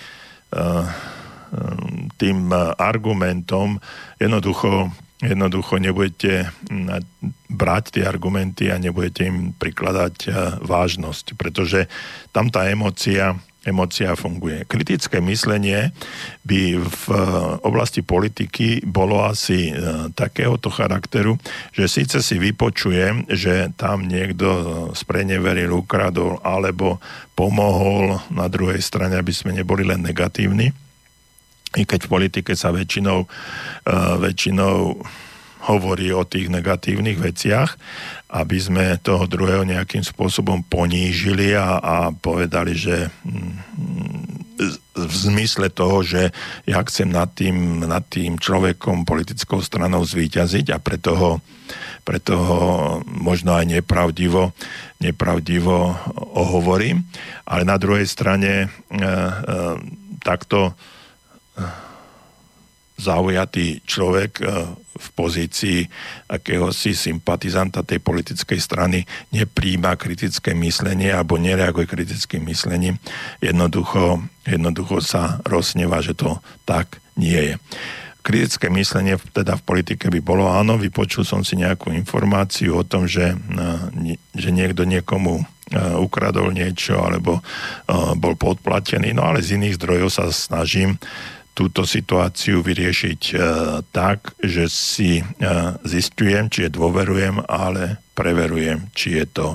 tým argumentom jednoducho nebudete brať tie argumenty a nebudete im prikladať vážnosť, pretože tam tá emócia funguje. Kritické myslenie by v oblasti politiky bolo asi takéhoto charakteru, že síce si vypočujem, že tam niekto spreneveril, ukradol alebo pomohol, na druhej strane, aby sme neboli len negatívni, i keď v politike sa väčšinou hovorí o tých negatívnych veciach, aby sme toho druhého nejakým spôsobom ponížili a povedali, že v zmysle toho, že ja chcem nad tým človekom, politickou stranou zvíťaziť a preto ho možno aj nepravdivo ohovorím. Ale na druhej strane takto zaujatý človek v pozícii akéhosi sympatizanta tej politickej strany nepríjma kritické myslenie alebo nereaguje kritickým myslením. Jednoducho sa rozhnevá, že to tak nie je. Kritické myslenie teda v politike by bolo, áno, vypočul som si nejakú informáciu o tom, že niekto niekomu ukradol niečo alebo bol podplatený, no ale z iných zdrojov sa snažím túto situáciu vyriešiť tak, že si zistujem, či je dôverujem, ale preverujem, či je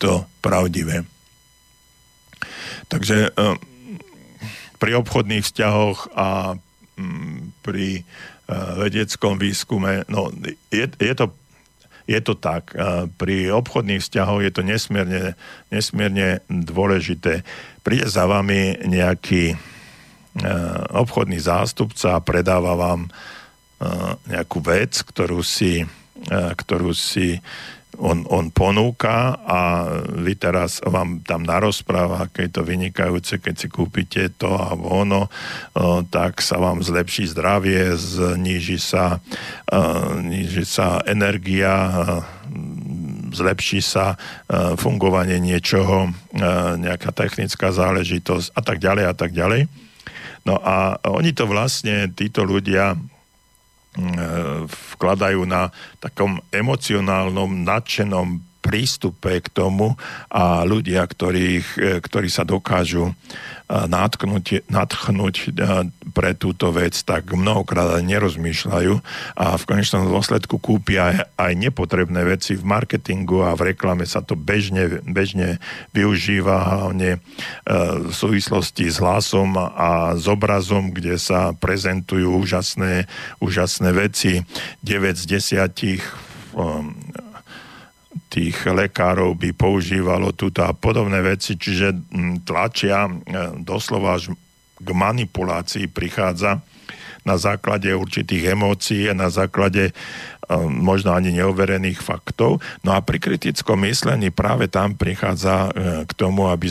to pravdivé. Takže pri obchodných vzťahoch a pri vedeckom výskume, no je to tak. Pri obchodných vzťahoch je to nesmierne dôležité. Príde za vami nejaký obchodný zástupca a predáva vám nejakú vec, ktorú si on ponúka a vy teraz vám tam narozpráva, aké je to vynikajúce, keď si kúpite to alebo ono, tak sa vám zlepší zdravie, zníži sa energia, zlepší sa fungovanie niečoho, nejaká technická záležitosť a tak ďalej a tak ďalej. No a oni to vlastne, títo ľudia vkladajú na takom emocionálnom, nadšenom prístupe k tomu a ľudia, ktorí sa dokážu nadchnúť pre túto vec, tak mnohokrát nerozmýšľajú a v konečnom dôsledku kúpia aj nepotrebné veci v marketingu a v reklame sa to bežne využíva hlavne v súvislosti s hlasom a s obrazom, kde sa prezentujú úžasné veci. 9 z 10 tých lekárov by používalo túto a podobné veci, čiže tlačia, doslova až k manipulácii prichádza na základe určitých emócií a na základe možno ani neoverených faktov. No a pri kritickom myslení práve tam prichádza k tomu, aby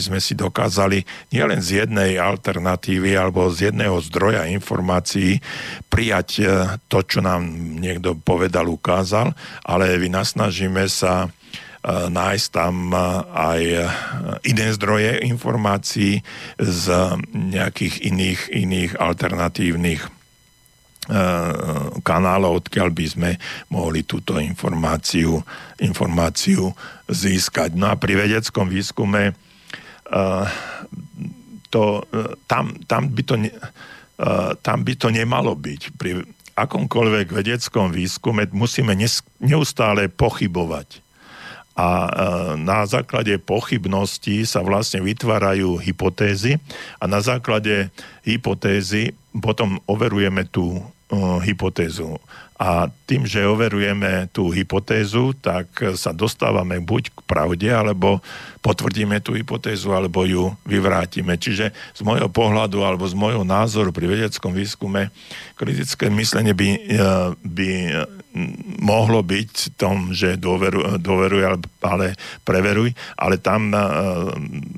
sme si dokázali nielen z jednej alternatívy alebo z jedného zdroja informácií prijať to, čo nám niekto povedal, ukázal, ale vynasnažíme sa nájsť tam aj iné zdroje informácií z nejakých iných alternatívnych kanálov, odkiaľ by sme mohli túto informáciu získať. No a pri vedeckom výskume tam by to nemalo byť. Pri akomkoľvek vedeckom výskume musíme neustále pochybovať. A na základe pochybností sa vlastne vytvárajú hypotézy a na základe hypotézy potom overujeme tú hypotézu. A tým, že overujeme tú hypotézu, tak sa dostávame buď k pravde, alebo potvrdíme tú hypotézu, alebo ju vyvrátime. Čiže z môjho pohľadu, alebo z môjho názoru pri vedeckom výskume, kritické myslenie by mohlo byť v tom, že dôveruj, ale preveruj, ale tam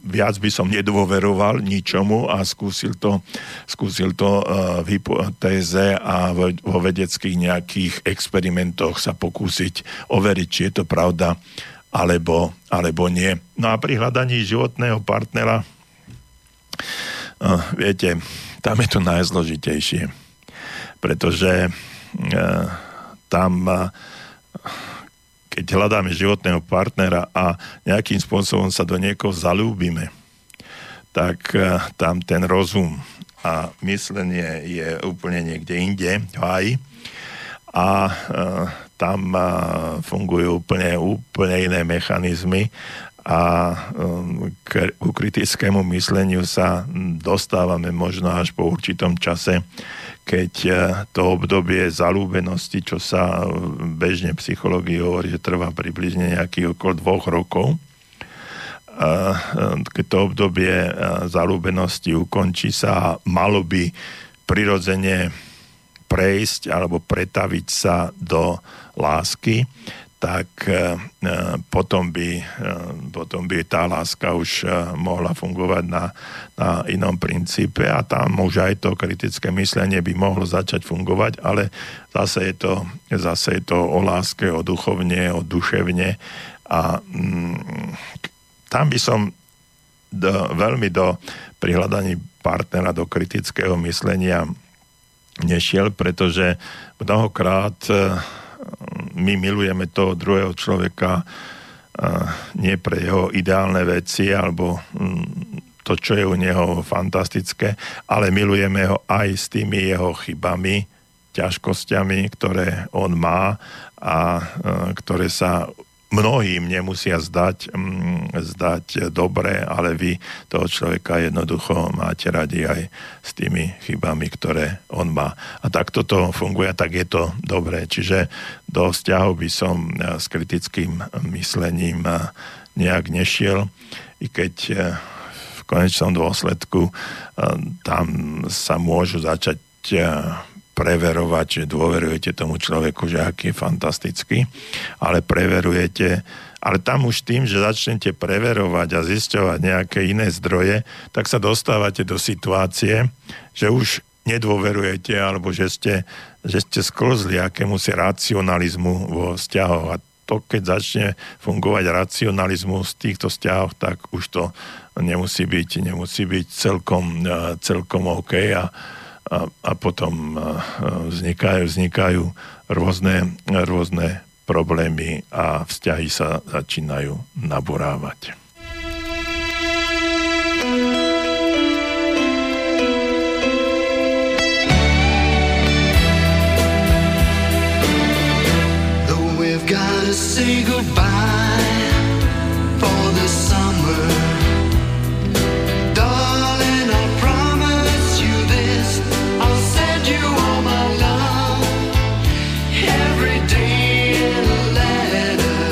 viac by som nedôveroval ničomu a skúsil to v hypotéze a vo vedeckých nejakých experimentoch sa pokúsiť overiť, či je to pravda alebo nie. No a pri hľadaní životného partnera, viete, tam je to najzložitejšie, pretože tam, keď hľadáme životného partnera a nejakým spôsobom sa do niekoho zalúbime, tak tam ten rozum a myslenie je úplne niekde inde, aj a tam fungujú úplne iné mechanizmy a ku kritickému mysleniu sa dostávame možno až po určitom čase, keď to obdobie zalúbenosti, čo sa bežne v psychológii hovorí, že trvá približne nejakých okolo 2 rokov, keď to obdobie zalúbenosti ukončí sa, malo by prirodzene prejsť alebo pretaviť sa do lásky, tak potom by tá láska už mohla fungovať na inom princípe a tam už aj to kritické myslenie by mohlo začať fungovať, ale zase je to o láske, o duchovne, o duševne a tam by som pri hľadaní partnera do kritického myslenia nešiel, pretože mnohokrát my milujeme toho druhého človeka nie pre jeho ideálne veci alebo to, čo je u neho fantastické, ale milujeme ho aj s tými jeho chybami, ťažkosťami, ktoré on má a ktoré sa mnohým nemusia zdať dobre, ale vy toho človeka jednoducho máte radi aj s tými chybami, ktoré on má. A tak toto funguje, tak je to dobré. Čiže do vzťahov by som s kritickým myslením nejak nešiel, i keď v konečnom dôsledku tam sa môžu začať preverovať, že dôverujete tomu človeku, že aký je fantastický, ale preverujete, ale tam už tým, že začnete preverovať a zisťovať nejaké iné zdroje, tak sa dostávate do situácie, že už nedôverujete, alebo že ste sklzli akémusi racionalizmu vo vzťahoch a to, keď začne fungovať racionalizmus v týchto vzťahoch, tak už to nemusí byť celkom OK a potom vznikajú rôzne problémy a vzťahy sa začínajú naburávať. Gotta say goodbye for the summer, darling. I promise you this. I'll send you all my love every day in a letter.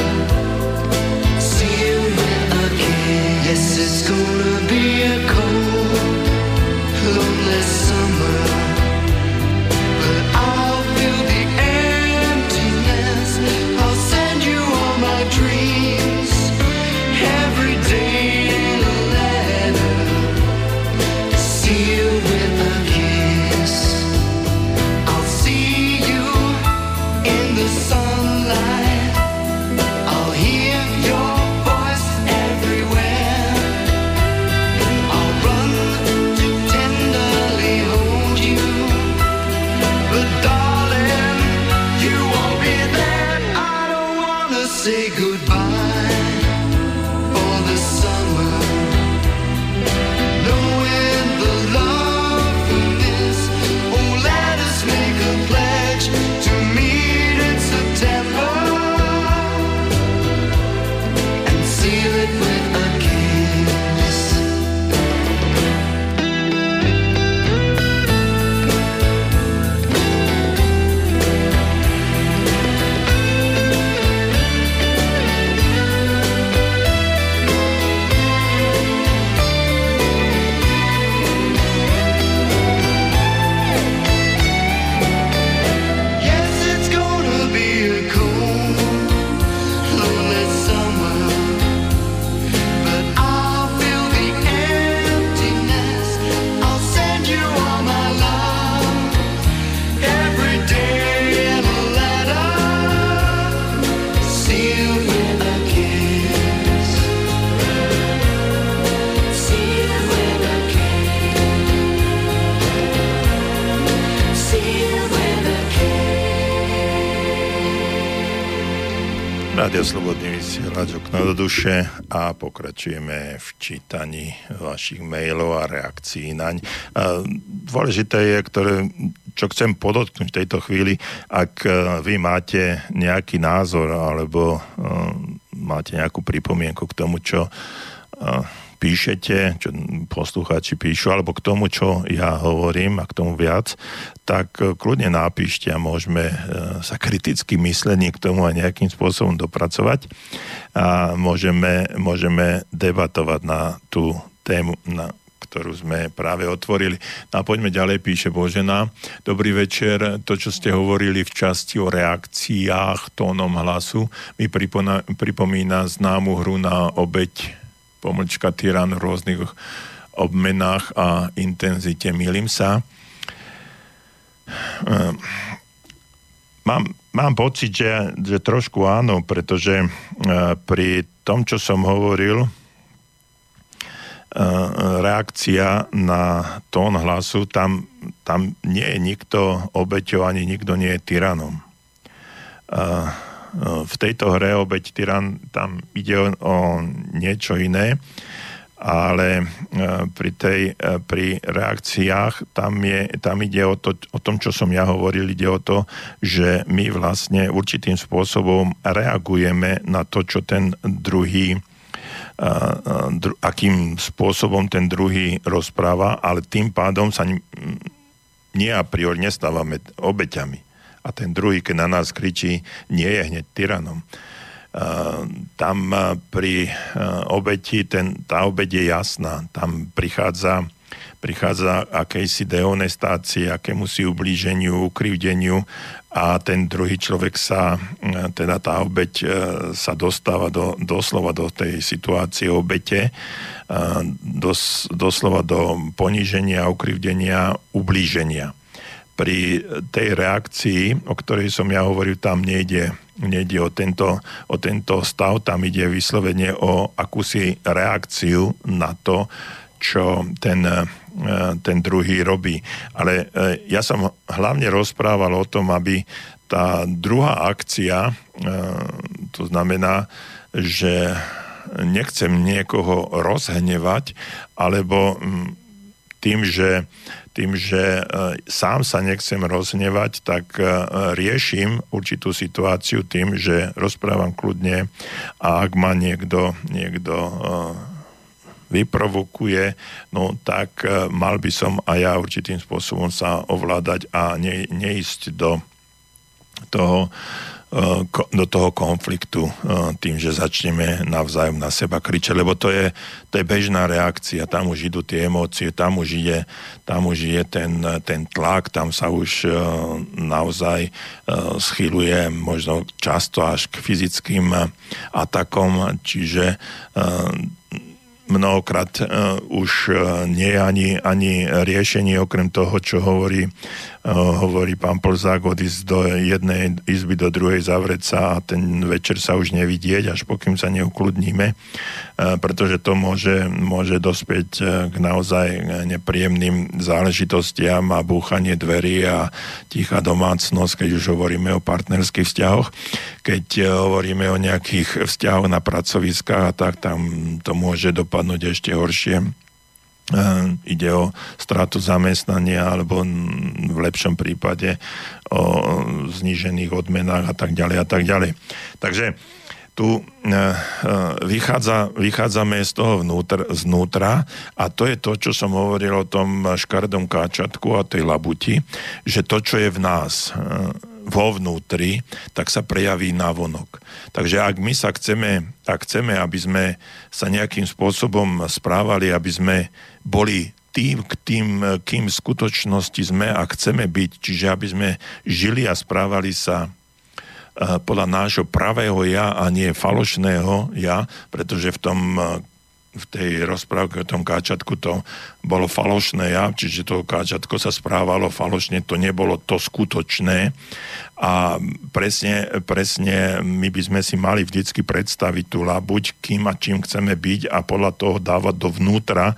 See you when I can. Yes, it's gonna be a cold, lonely summer. Rádio Slobodný vysielač, Okno do duše, a pokračujeme v čítaní vašich mailov a reakcií naň. Dôležité je, čo chcem podotknúť v tejto chvíli, ak vy máte nejaký názor alebo máte nejakú pripomienku k tomu, čo píšete, čo poslucháči píšu, alebo k tomu, čo ja hovorím a k tomu viac, tak kľudne napíšte a môžeme sa kriticky myslení k tomu aj nejakým spôsobom dopracovať a môžeme debatovať na tú tému, na ktorú sme práve otvorili. A poďme ďalej, píše Božena. Dobrý večer. To, čo ste hovorili v časti o reakciách tónom hlasu, mi pripomína známu hru na obeť pomlčka tyran v rôznych obmenách a intenzite. Mýlim sa. Mám pocit, že trošku áno, pretože pri tom, čo som hovoril, reakcia na tón hlasu, tam nie je nikto obeťou, ani nikto nie je tyranom. V tejto hre obeť tyran, tam ide o niečo iné, ale pri reakciách tam ide o tom, čo som ja hovoril, ide o to, že my vlastne určitým spôsobom reagujeme na to, čo ten druhý akým spôsobom ten druhý rozpráva, ale tým pádom sa nie a priori nestávame obeťami. A ten druhý, keď na nás kričí, nie je hneď tyranom. Tam pri obeti, tá obeť je jasná. Tam prichádza akejsi dehonestácii, akémusi ublíženiu, ukrivdeniu a ten druhý človek teda tá obeť sa dostáva doslova do tej situácie obete, doslova do poníženia, ukrivdenia, ublíženia. pri tej reakcii, o ktorej som ja hovoril, tam nejde o tento stav, tam ide vyslovene o akúsi reakciu na to, čo ten druhý robí. Ale ja som hlavne rozprával o tom, aby tá druhá akcia, to znamená, že nechcem niekoho rozhnevať, alebo tým, že sám sa nechcem rozhnevať, tak riešim určitú situáciu tým, že rozprávam kľudne, a ak ma niekto vyprovokuje, no tak mal by som aj ja určitým spôsobom sa ovládať a neísť do toho konfliktu tým, že začneme navzájom na seba kričať, lebo to je bežná reakcia, tam už idú tie emócie, tam už je ten tlak, tam sa už naozaj schyluje možno často až k fyzickým atakom, čiže mnohokrát už nie je ani riešenie, okrem toho, čo hovorí pán Plzák, odísť do jednej izby, do druhej, zavrieť sa a ten večer sa už nevidieť, až pokým sa neukludníme, pretože to môže dospieť k naozaj nepríjemným záležitostiam a búchanie dverí a tichá domácnosť, keď už hovoríme o partnerských vzťahoch. Keď hovoríme o nejakých vzťahoch na pracoviskách a tak, tam to môže dopadnúť ešte horšie. Ide o stratu zamestnania alebo v lepšom prípade o znížených odmenách a tak ďalej a tak ďalej. Takže tu vychádzame z toho znútra a to je to, čo som hovoril o tom škardom káčatku a tej labuti, že to, čo je v nás vo vnútri, tak sa prejaví navonok. Takže ak my sa chceme, aby sme sa nejakým spôsobom správali, aby sme boli tým, kým v skutočnosti sme a chceme byť, čiže aby sme žili a správali sa podľa nášho pravého ja a nie falošného ja, pretože v tej rozprávke o tom káčatku to bolo falošné ja, čiže to káčatko sa správalo falošne, to nebolo to skutočné a presne my by sme si mali vždycky predstaviť tú labuť, kým a čím chceme byť a podľa toho dávať dovnútra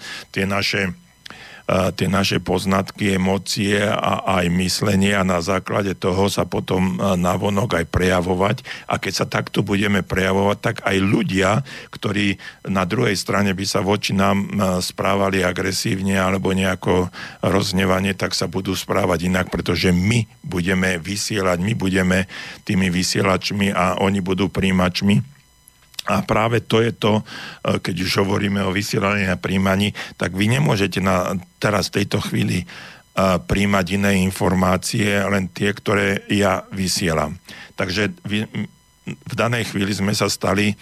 tie naše poznatky, emócie a aj myslenie a na základe toho sa potom navonok aj prejavovať. A keď sa takto budeme prejavovať, tak aj ľudia, ktorí na druhej strane by sa voči nám správali agresívne alebo nejako roznevanie, tak sa budú správať inak, pretože my budeme vysielať, my budeme tými vysielačmi a oni budú príjimačmi. A práve to je to, keď už hovoríme o vysielaní a príjmaní, tak vy nemôžete teraz v tejto chvíli príjmať iné informácie, len tie, ktoré ja vysielam. Takže v danej chvíli sme sa stali,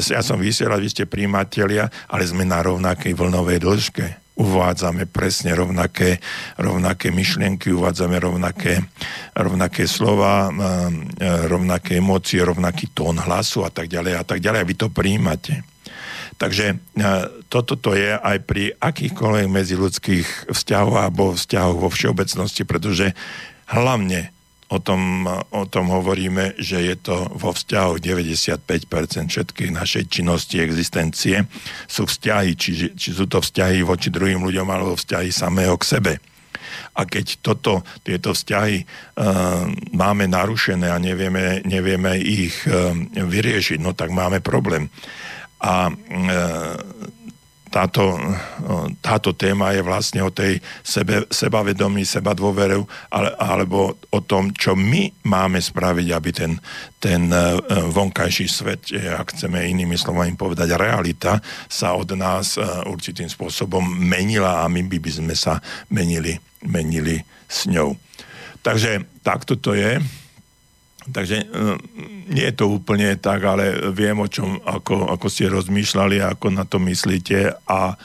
ja som vysielač, vy ste príjimatelia, ale sme na rovnakej vlnovej dĺžke. Uvádzame presne rovnaké myšlienky, uvádzame rovnaké slova, rovnaké emócie, rovnaký tón hlasu a tak ďalej, a vy to prijímate. Takže toto je aj pri akýchkoľvek medziľudských vzťahoch alebo vzťahoch vo všeobecnosti, pretože hlavne o tom hovoríme, že je to vo vzťahoch 95% všetkých našej činnosti, existencie sú vzťahy, či sú to vzťahy voči druhým ľuďom alebo vzťahy samého k sebe. A keď tieto vzťahy máme narušené a nevieme ich vyriešiť, no tak máme problém. A táto téma je vlastne o tej sebavedomí, sebadôveru, alebo o tom, čo my máme spraviť, aby ten vonkajší svet, ak chceme inými slovami povedať, realita sa od nás určitým spôsobom menila a my by sme sa menili s ňou. Takže takto to je. Takže nie je to úplne tak, ale viem, o čom, ako ste rozmýšľali, ako na to myslíte a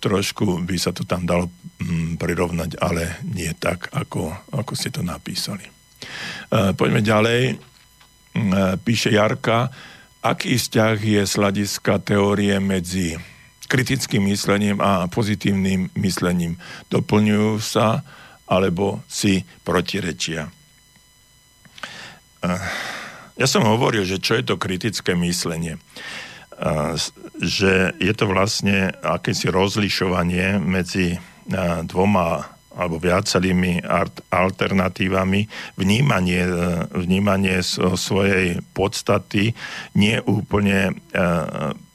trošku by sa to tam dalo prirovnať, ale nie tak, ako ste to napísali. Poďme ďalej. Píše Jarka, aký vzťah je z hľadiska teórie medzi kritickým myslením a pozitívnym myslením. Doplňujú sa alebo si protirečia. Ja som hovoril, že čo je to kritické myslenie. Že je to vlastne akési rozlišovanie medzi dvoma alebo viacerými alternatívami, vnímanie svojej podstaty, nie úplne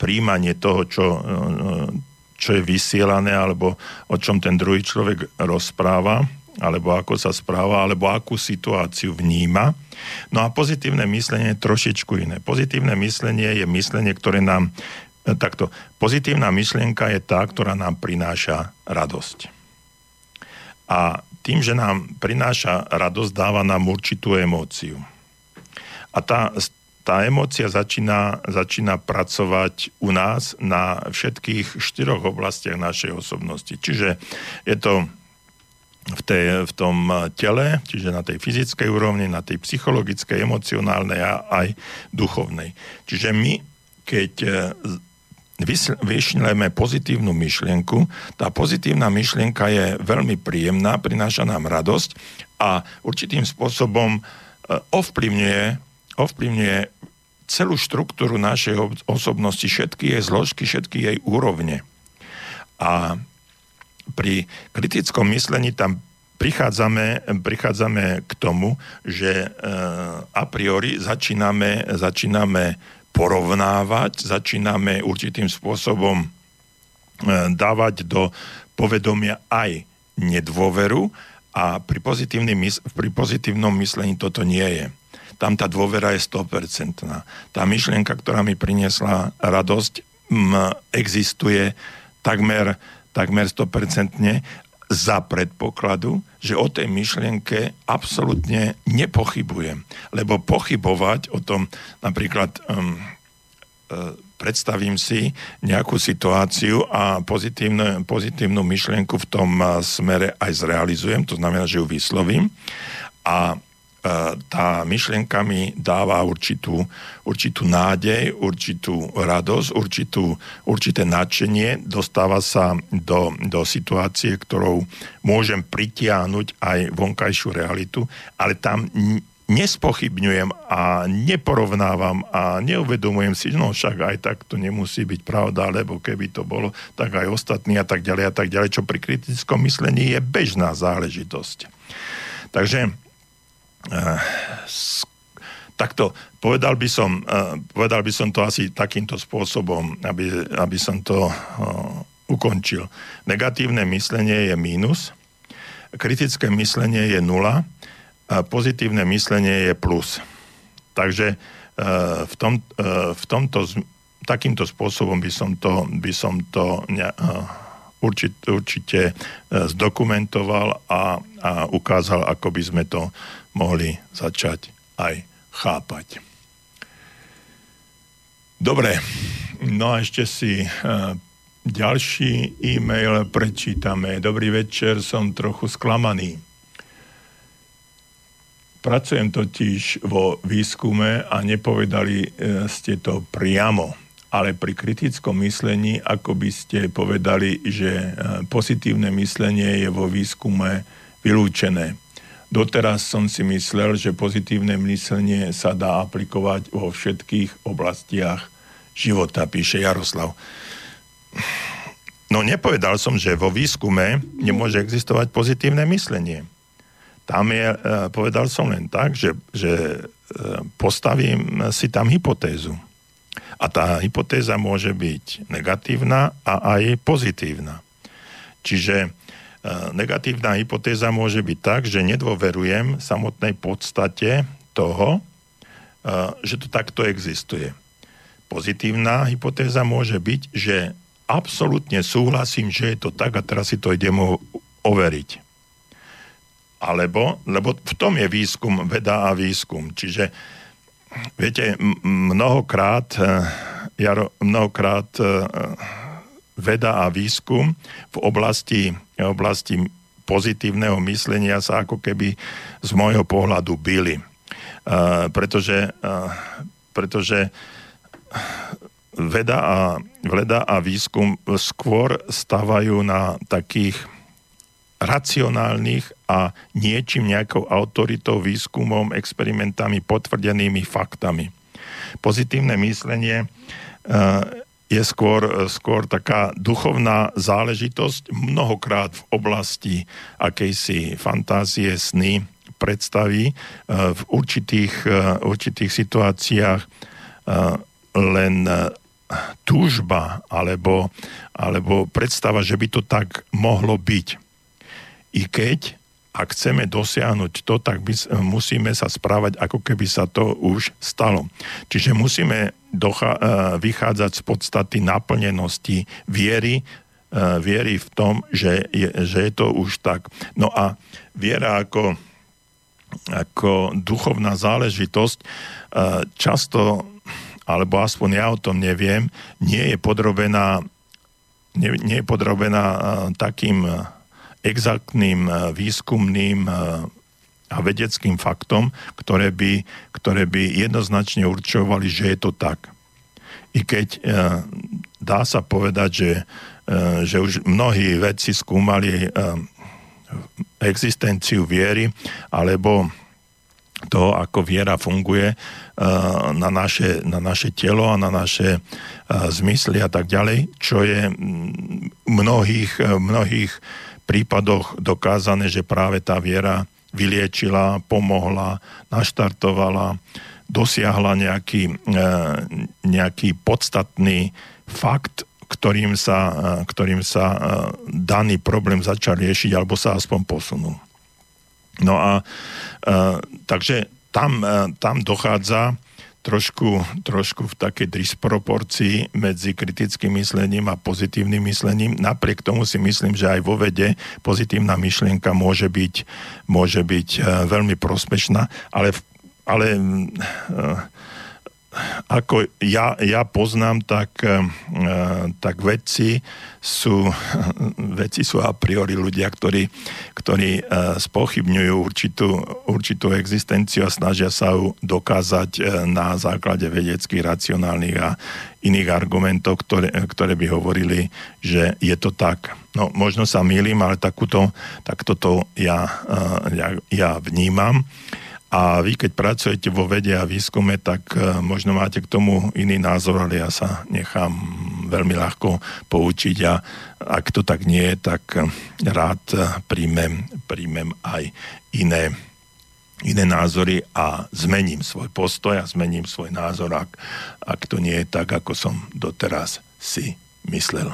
príjmanie toho, čo je vysielané, alebo o čom ten druhý človek rozpráva, alebo ako sa správa, alebo akú situáciu vníma. No a pozitívne myslenie je trošičku iné. Pozitívne myslenie je myslenie, ktoré nám takto... Pozitívna myšlienka je tá, ktorá nám prináša radosť. A tým, že nám prináša radosť, dáva nám určitú emóciu. A tá emócia začína pracovať u nás na všetkých štyroch oblastiach našej osobnosti. Čiže je to v tom tele, čiže na tej fyzickej úrovni, na tej psychologickej, emocionálnej a aj duchovnej. Čiže my, keď vyšleme pozitívnu myšlienku. Tá pozitívna myšlienka je veľmi príjemná, prináša nám radosť a určitým spôsobom ovplyvňuje celú štruktúru našej osobnosti, všetky jej zložky, všetky jej úrovne. A pri kritickom myslení tam prichádzame k tomu, že a priori začíname porovnávať, začíname určitým spôsobom dávať do povedomia aj nedôveru a pri pozitívnom myslení toto nie je. Tam tá dôvera je 100%. Tá myšlienka, ktorá mi priniesla radosť, existuje takmer 100% za predpokladu, že o tej myšlienke absolútne nepochybujem. Lebo pochybovať o tom, napríklad predstavím si nejakú situáciu a pozitívnu myšlienku v tom smere aj zrealizujem, to znamená, že ju vyslovím a tá myšlienka mi dáva určitú nádej, určitú radosť, určité nadšenie. Dostáva sa do situácie, ktorou môžem pritiahnuť aj vonkajšiu realitu, ale tam nespochybňujem a neporovnávam a neuvedomujem si, no však aj tak to nemusí byť pravda, lebo keby to bolo, tak aj ostatní a tak ďalej, čo pri kritickom myslení je bežná záležitosť. Takže takto povedal by som to asi takýmto spôsobom, aby som to ukončil. Negatívne myslenie je mínus, kritické myslenie je nula, pozitívne myslenie je plus. Takže takýmto spôsobom by som to určite zdokumentoval a ukázal, ako by sme to mohli začať aj chápať. Dobre, no a ešte si ďalší e-mail prečítame. Dobrý večer, som trochu sklamaný. Pracujem totiž vo výskume a nepovedali ste to priamo. Ale pri kritickom myslení, ako by ste povedali, že pozitívne myslenie je vo výskume vylúčené. Doteraz som si myslel, že pozitívne myslenie sa dá aplikovať vo všetkých oblastiach života, píše Jaroslav. No nepovedal som, že vo výskume nemôže existovať pozitívne myslenie. Tam je, povedal som len tak, že postavím si tam hypotézu. A tá hypotéza môže byť negatívna a aj pozitívna. Čiže negatívna hypotéza môže byť tak, že nedôverujem samotnej podstate toho, že to takto existuje. Pozitívna hypotéza môže byť, že absolútne súhlasím, že je to tak a teraz si to idem overiť. Alebo, lebo v tom je výskum, veda a výskum. Čiže viete, mnohokrát veda a výskum v oblasti pozitívneho myslenia sa ako keby z môjho pohľadu bili. Pretože veda a výskum skôr stavajú na takých racionálnych a niečím nejakou autoritou, výskumom, experimentami, potvrdenými faktami. Pozitívne myslenie je skôr taká duchovná záležitosť, mnohokrát v oblasti akejsi fantázie, sny, predstavy, v určitých situáciách len túžba alebo predstava, že by to tak mohlo byť. I keď, ak chceme dosiahnuť to, tak musíme sa správať, ako keby sa to už stalo. Čiže musíme vychádzať z podstaty naplnenosti viery v tom, že je to už tak. No a viera ako duchovná záležitosť často, alebo aspoň ja o tom neviem, nie je podrobená takým exaktným výskumným a vedeckým faktom, ktoré by jednoznačne určovali, že je to tak. I keď dá sa povedať, že už mnohí vedci skúmali existenciu viery alebo to, ako viera funguje na naše telo a na naše zmysly a tak ďalej, čo je mnohých prípadoch dokázané, že práve tá viera vyliečila, pomohla, naštartovala, dosiahla nejaký podstatný fakt, ktorým sa daný problém začal riešiť alebo sa aspoň posunul. No a takže tam dochádza trošku v takej disproporcii medzi kritickým myslením a pozitívnym myslením. Napriek tomu si myslím, že aj vo vede pozitívna myšlienka môže byť veľmi prospešná, ale ako ja poznám, tak vedci sú a priori ľudia, ktorí spochybňujú určitú existenciu a snažia sa ju dokázať na základe vedeckých, racionálnych a iných argumentov, ktoré by hovorili, že je to tak. No, možno sa mýlim, ale takto ja vnímam. A vy, keď pracujete vo vede a výskume, tak možno máte k tomu iný názor, ale ja sa nechám veľmi ľahko poučiť a ak to tak nie je, tak rád príjmem aj iné názory a zmením svoj postoj a zmením svoj názor, ak to nie je tak, ako som doteraz si myslel.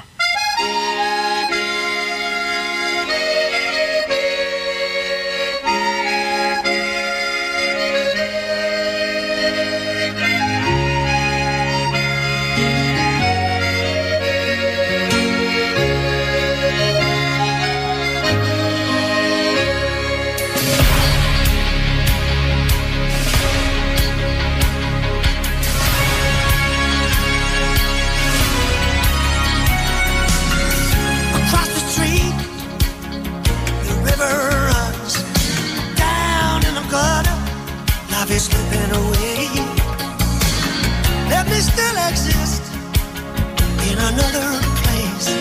Slipping away. Let me still exist in another place,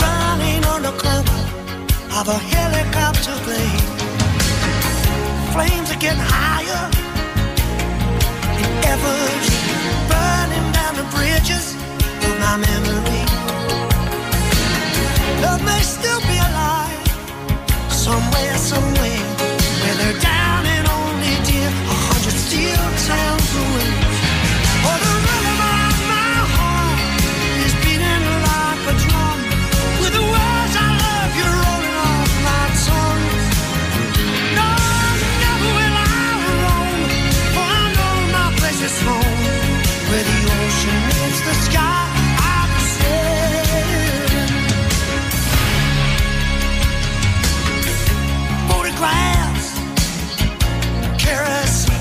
running on the cover of a helicopter blade. Flames are getting higher than ever, burning down the bridges of my memory. Love may still be alive somewhere, somewhere, where they're down and only dear. Still sounds away. Oh, the rhythm of my heart is beating like a drum. With the words I love, you're rolling off my tongue. No, never will I roam, for I know my place is home. Where the ocean meets the sky, I can sail. Photographs, kerosene.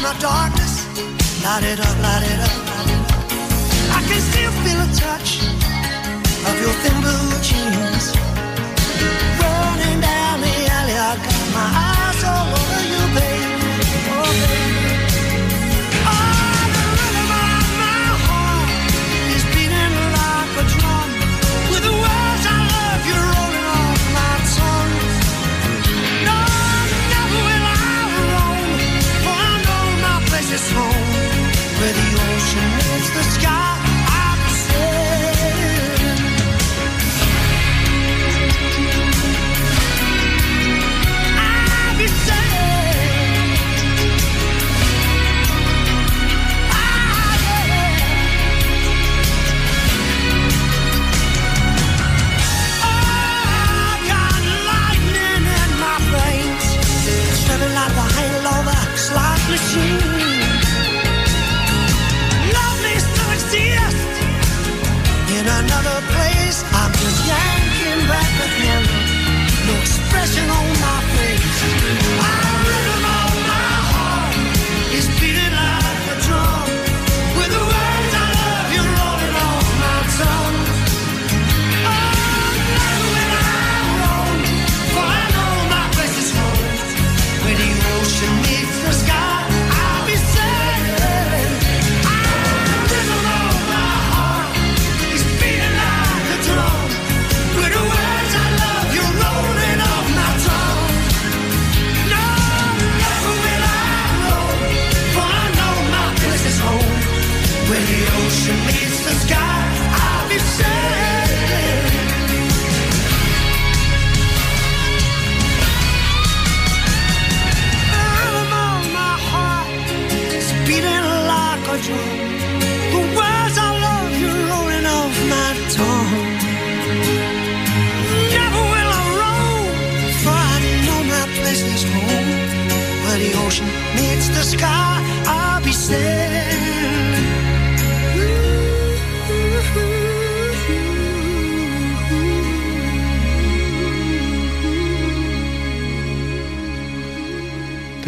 My darkness, light it up, light it up, light it up. I can still feel a touch of your thin blue jeans. Running down the alley, I got my eyes all over you, baby. Oh, baby. Oh, the rhythm of my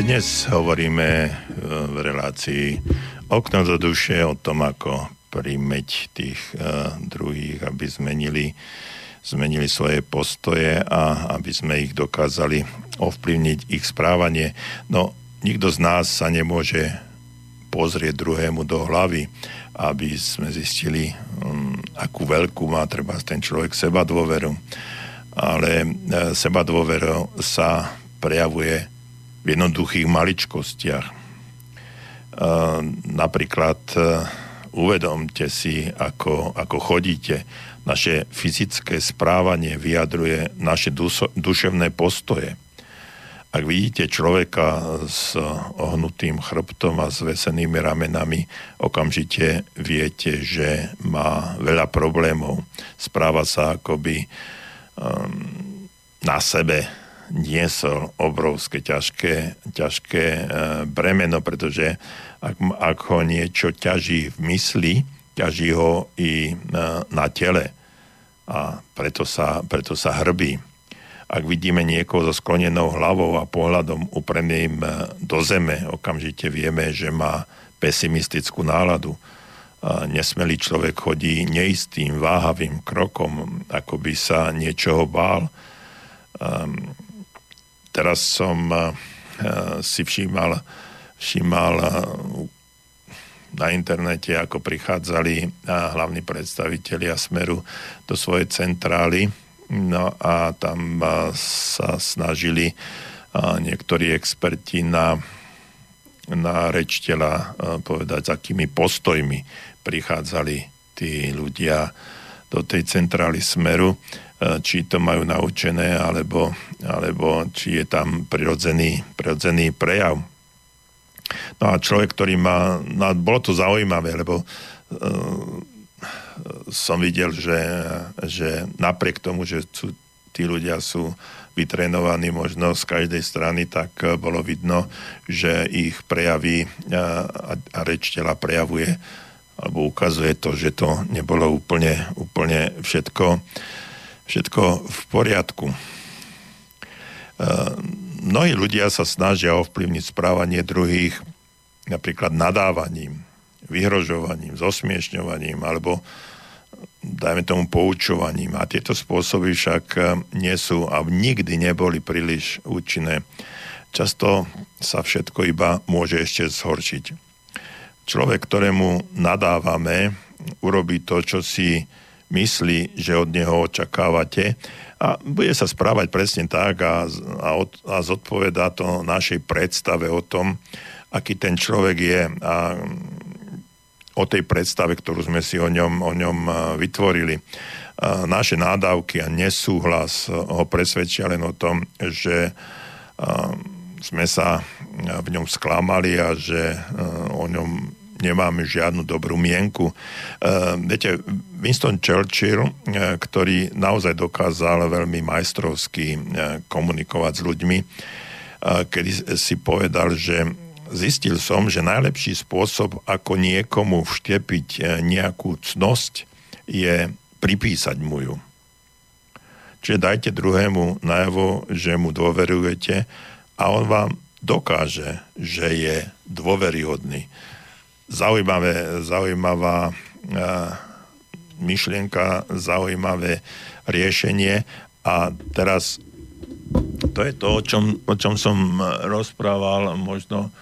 Dnes hovoríme v relácii Okno do duše o tom, ako primäť tých druhých, aby zmenili svoje postoje a aby sme ich dokázali ovplyvniť ich správanie. No, nikto z nás sa nemôže pozrieť druhému do hlavy, aby sme zistili, akú veľkú má treba ten človek seba dôveru. Ale seba dôvera sa prejavuje v jednoduchých maličkostiach. Napríklad uvedomte si, ako chodíte. Naše fyzické správanie vyjadruje naše duševné postoje. Ak vidíte človeka s ohnutým chrbtom a zvesenými ramenami, okamžite viete, že má veľa problémov. Správa sa, akoby na sebe niesol obrovské, ťažké bremeno, pretože ak ho niečo ťaží v mysli, ťaží ho i na tele a preto sa hrbí. Ak vidíme niekoho so sklonenou hlavou a pohľadom upreným do zeme, okamžite vieme, že má pesimistickú náladu. Nesmelý človek chodí neistým, váhavým krokom, ako by sa niečoho bál. Teraz som si všímal na internete, ako prichádzali hlavní predstavitelia Smeru do svojej centrály. No a tam sa snažili niektorí experti na reč tela povedať, s akými postojmi prichádzali tí ľudia do tej centrály Smeru. Či to majú naučené, alebo či je tam prirodzený prejav. No a človek, ktorý má... No bolo to zaujímavé, lebo som videl, že napriek tomu, že tí ľudia sú vytrénovaní možno z každej strany, tak bolo vidno, že ich prejavy a reč tela prejavuje, alebo ukazuje to, že to nebolo úplne všetko v poriadku. Mnohí ľudia sa snažia ovplyvniť správanie druhých napríklad nadávaním, vyhrožovaním, zosmiešňovaním alebo dajme tomu poučovaním. A tieto spôsoby však nie sú a nikdy neboli príliš účinné. Často sa všetko iba môže ešte zhoršiť. Človek, ktorému nadávame, urobí to, čo si myslí, že od neho očakávate a bude sa správať presne tak a zodpovedá to našej predstave o tom, aký ten človek je a o tej predstave, ktorú sme si o ňom vytvorili. Naše nádavky a nesúhlas ho presvedčia len o tom, že sme sa v ňom sklamali a že o ňom nemáme žiadnu dobrú mienku. Viete, Winston Churchill, ktorý naozaj dokázal veľmi majstrovsky komunikovať s ľuďmi, kedy si povedal, že zistil som, že najlepší spôsob, ako niekomu vštepiť nejakú cnosť, je pripísať mu ju. Čiže dajte druhému najavo, že mu dôverujete a on vám dokáže, že je dôveryhodný. Zaujímavá myšlienka, zaujímavé riešenie a teraz to je to, o čom som rozprával možno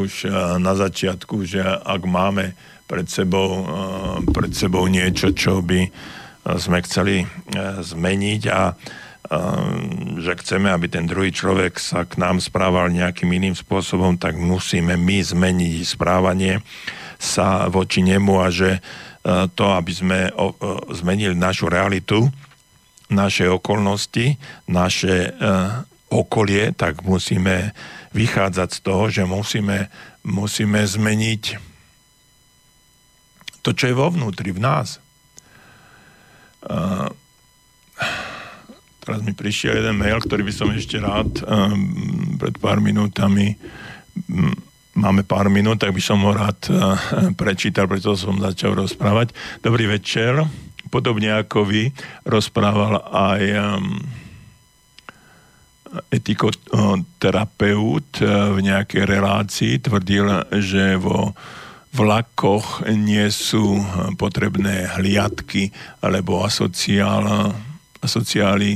už na začiatku, že ak máme pred sebou niečo, čo by sme chceli zmeniť a že chceme, aby ten druhý človek sa k nám správal nejakým iným spôsobom, tak musíme my zmeniť správanie sa voči nemu a že to, aby sme zmenili našu realitu, naše okolnosti, naše okolie, tak musíme vychádzať z toho, že musíme zmeniť to, čo je vo vnútri, v nás. Teraz mi prišiel jeden mail, ktorý by som ešte rád pred pár minútami, máme pár minút, tak by som ho rád prečítal, preto som začal rozprávať. Dobrý večer. Podobne ako vy, rozprával aj etikoterapeut v nejakej relácii tvrdil, že vo vlakoch nie sú potrebné hliadky, alebo asociáli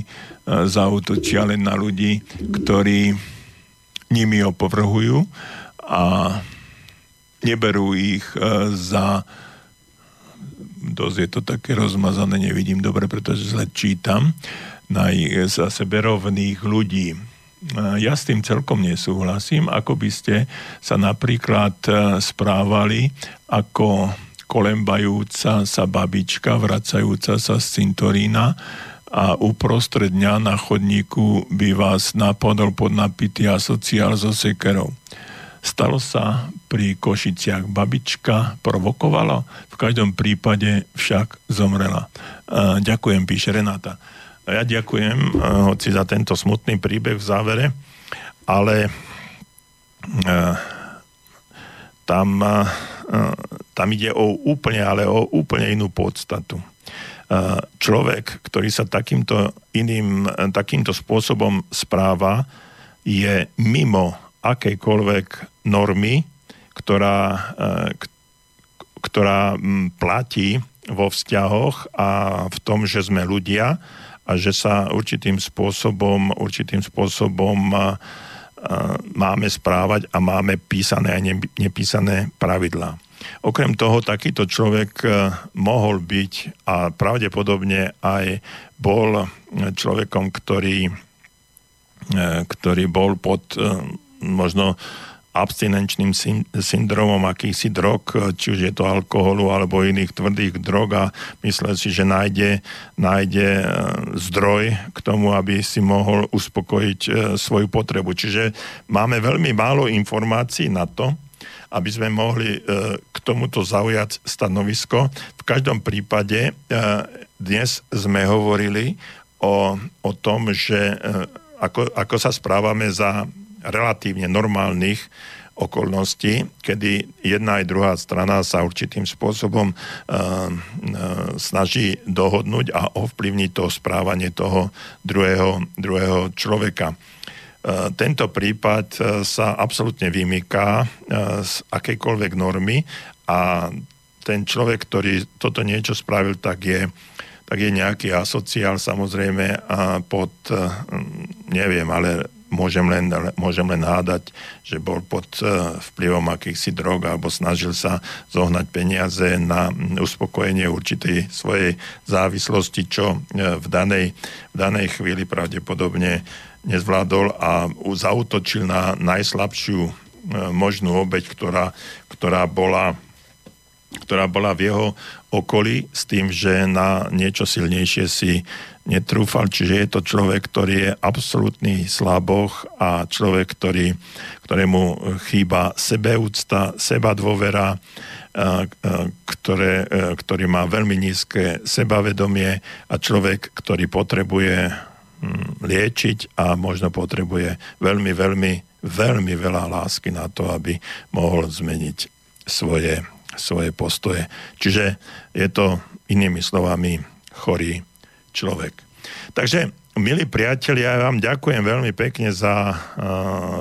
zaútočia len na ľudí, ktorí nimi opovrhujú a neberú ich za... Dosť je to také rozmazané, nevidím dobre, pretože zle čítam, na za seberovných ľudí. Ja s tým celkom nesúhlasím, ako by ste sa napríklad správali ako kolembajúca sa babička, vracajúca sa z cintorína a uprostred dňa na chodníku by vás napadol podnapitý asociál so sekerou. Stalo sa pri Košiciach, babička provokovala, v každom prípade však zomrela. Ďakujem, píše Renáta. Ja ďakujem, hoci za tento smutný príbeh v závere, ale tam ide o úplne inú podstatu. Človek, ktorý sa takýmto spôsobom správa, je mimo akejkoľvek normy, ktorá platí vo vzťahoch a v tom, že sme ľudia a že sa určitým spôsobom máme správať a máme písané a nepísané pravidlá. Okrem toho, takýto človek mohol byť a pravdepodobne aj bol človekom, ktorý bol pod možno abstinenčným syndromom akýchsi drog, či už je to alkoholu alebo iných tvrdých drog a myslel si, že nájde zdroj k tomu, aby si mohol uspokojiť svoju potrebu. Čiže máme veľmi málo informácií na to, aby sme mohli k tomuto zaujať stanovisko. V každom prípade dnes sme hovorili o tom, že ako sa správame za relatívne normálnych okolností, kedy jedna aj druhá strana sa určitým spôsobom snaží dohodnúť a ovplyvniť to správanie toho druhého človeka. Tento prípad sa absolútne vymyká z akejkoľvek normy a ten človek, ktorý toto niečo spravil, tak je nejaký asociál, samozrejme, a neviem, ale môžem len hádať, že bol pod vplyvom akýchsi drog alebo snažil sa zohnať peniaze na uspokojenie určitej svojej závislosti, čo v danej chvíli pravdepodobne nezvládol a zaútočil na najslabšiu možnú obeť, ktorá bola v jeho okolí, s tým, že na niečo silnejšie si netrúfal. Čiže je to človek, ktorý je absolútny slaboch a človek, ktorému chýba sebeúcta, sebadôvera, ktorý má veľmi nízke sebavedomie a človek, ktorý potrebuje liečiť a možno potrebuje veľmi, veľmi, veľmi veľa lásky na to, aby mohol zmeniť svoje postoje. Čiže je to inými slovami chorý človek. Takže, milí priatelia, ja vám ďakujem veľmi pekne za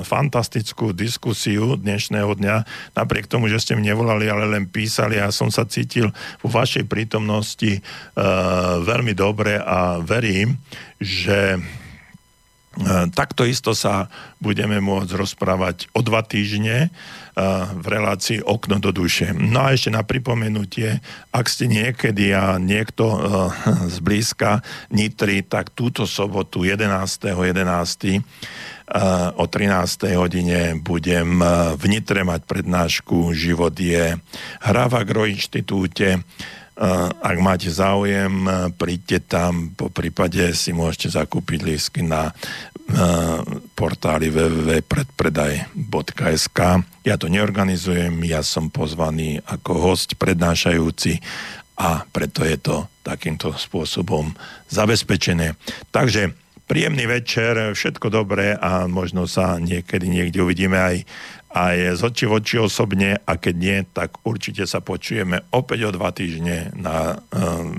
fantastickú diskusiu dnešného dňa. Napriek tomu, že ste mi nevolali, ale len písali, ja som sa cítil vo vašej prítomnosti veľmi dobre a verím, že takto isto sa budeme môcť rozprávať o 2 týždne v relácii Okno do duše. No a ešte na pripomenutie, ak ste niekedy a niekto zblízka Nitry, tak túto sobotu 11.11. o 13:00 budem v Nitre mať prednášku Život je hra v Agroinštitúte. Ak máte záujem, príďte tam, po prípade si môžete zakúpiť lístky na portáli www.predpredaj.sk. Ja to neorganizujem, ja som pozvaný ako hosť prednášajúci a preto je to takýmto spôsobom zabezpečené. Takže príjemný večer, všetko dobré a možno sa niekedy niekde uvidíme aj z oči v oči osobne a keď nie, tak určite sa počujeme opäť o 2 týždne na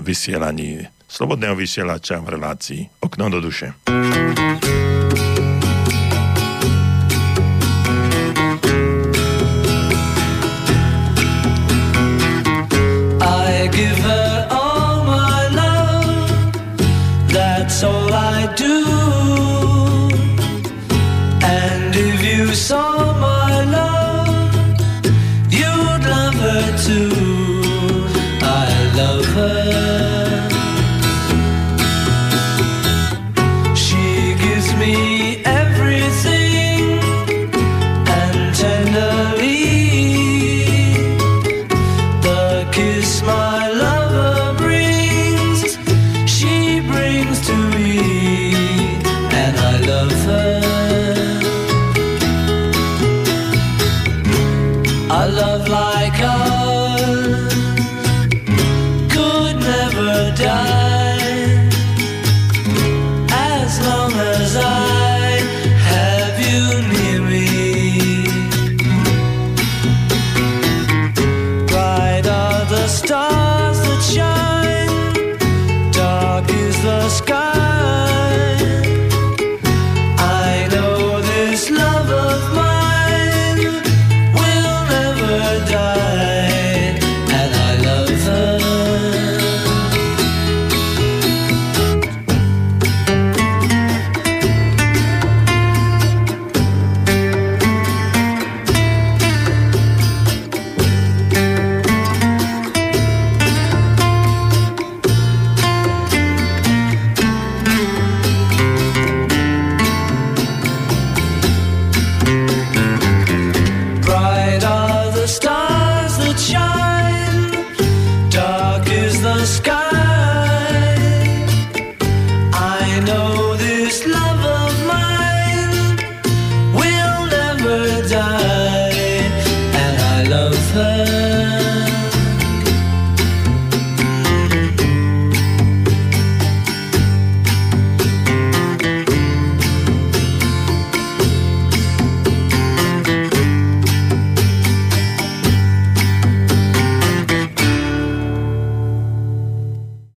vysielaní Slobodného vysielača v relácii Okno do duše. do. And if you saw my love, you'd love her too. I love her. She gives me everything and tenderly the kiss my lover brings, she brings to me, and I love her. A love like ours could never die, as long as I have you near me. Bright are the stars that shine, dark is the sky. I know this love of mine will never die, and I love her. Bright are the stars that shine, dark is the sky. I know this love of mine will never die, and I love her.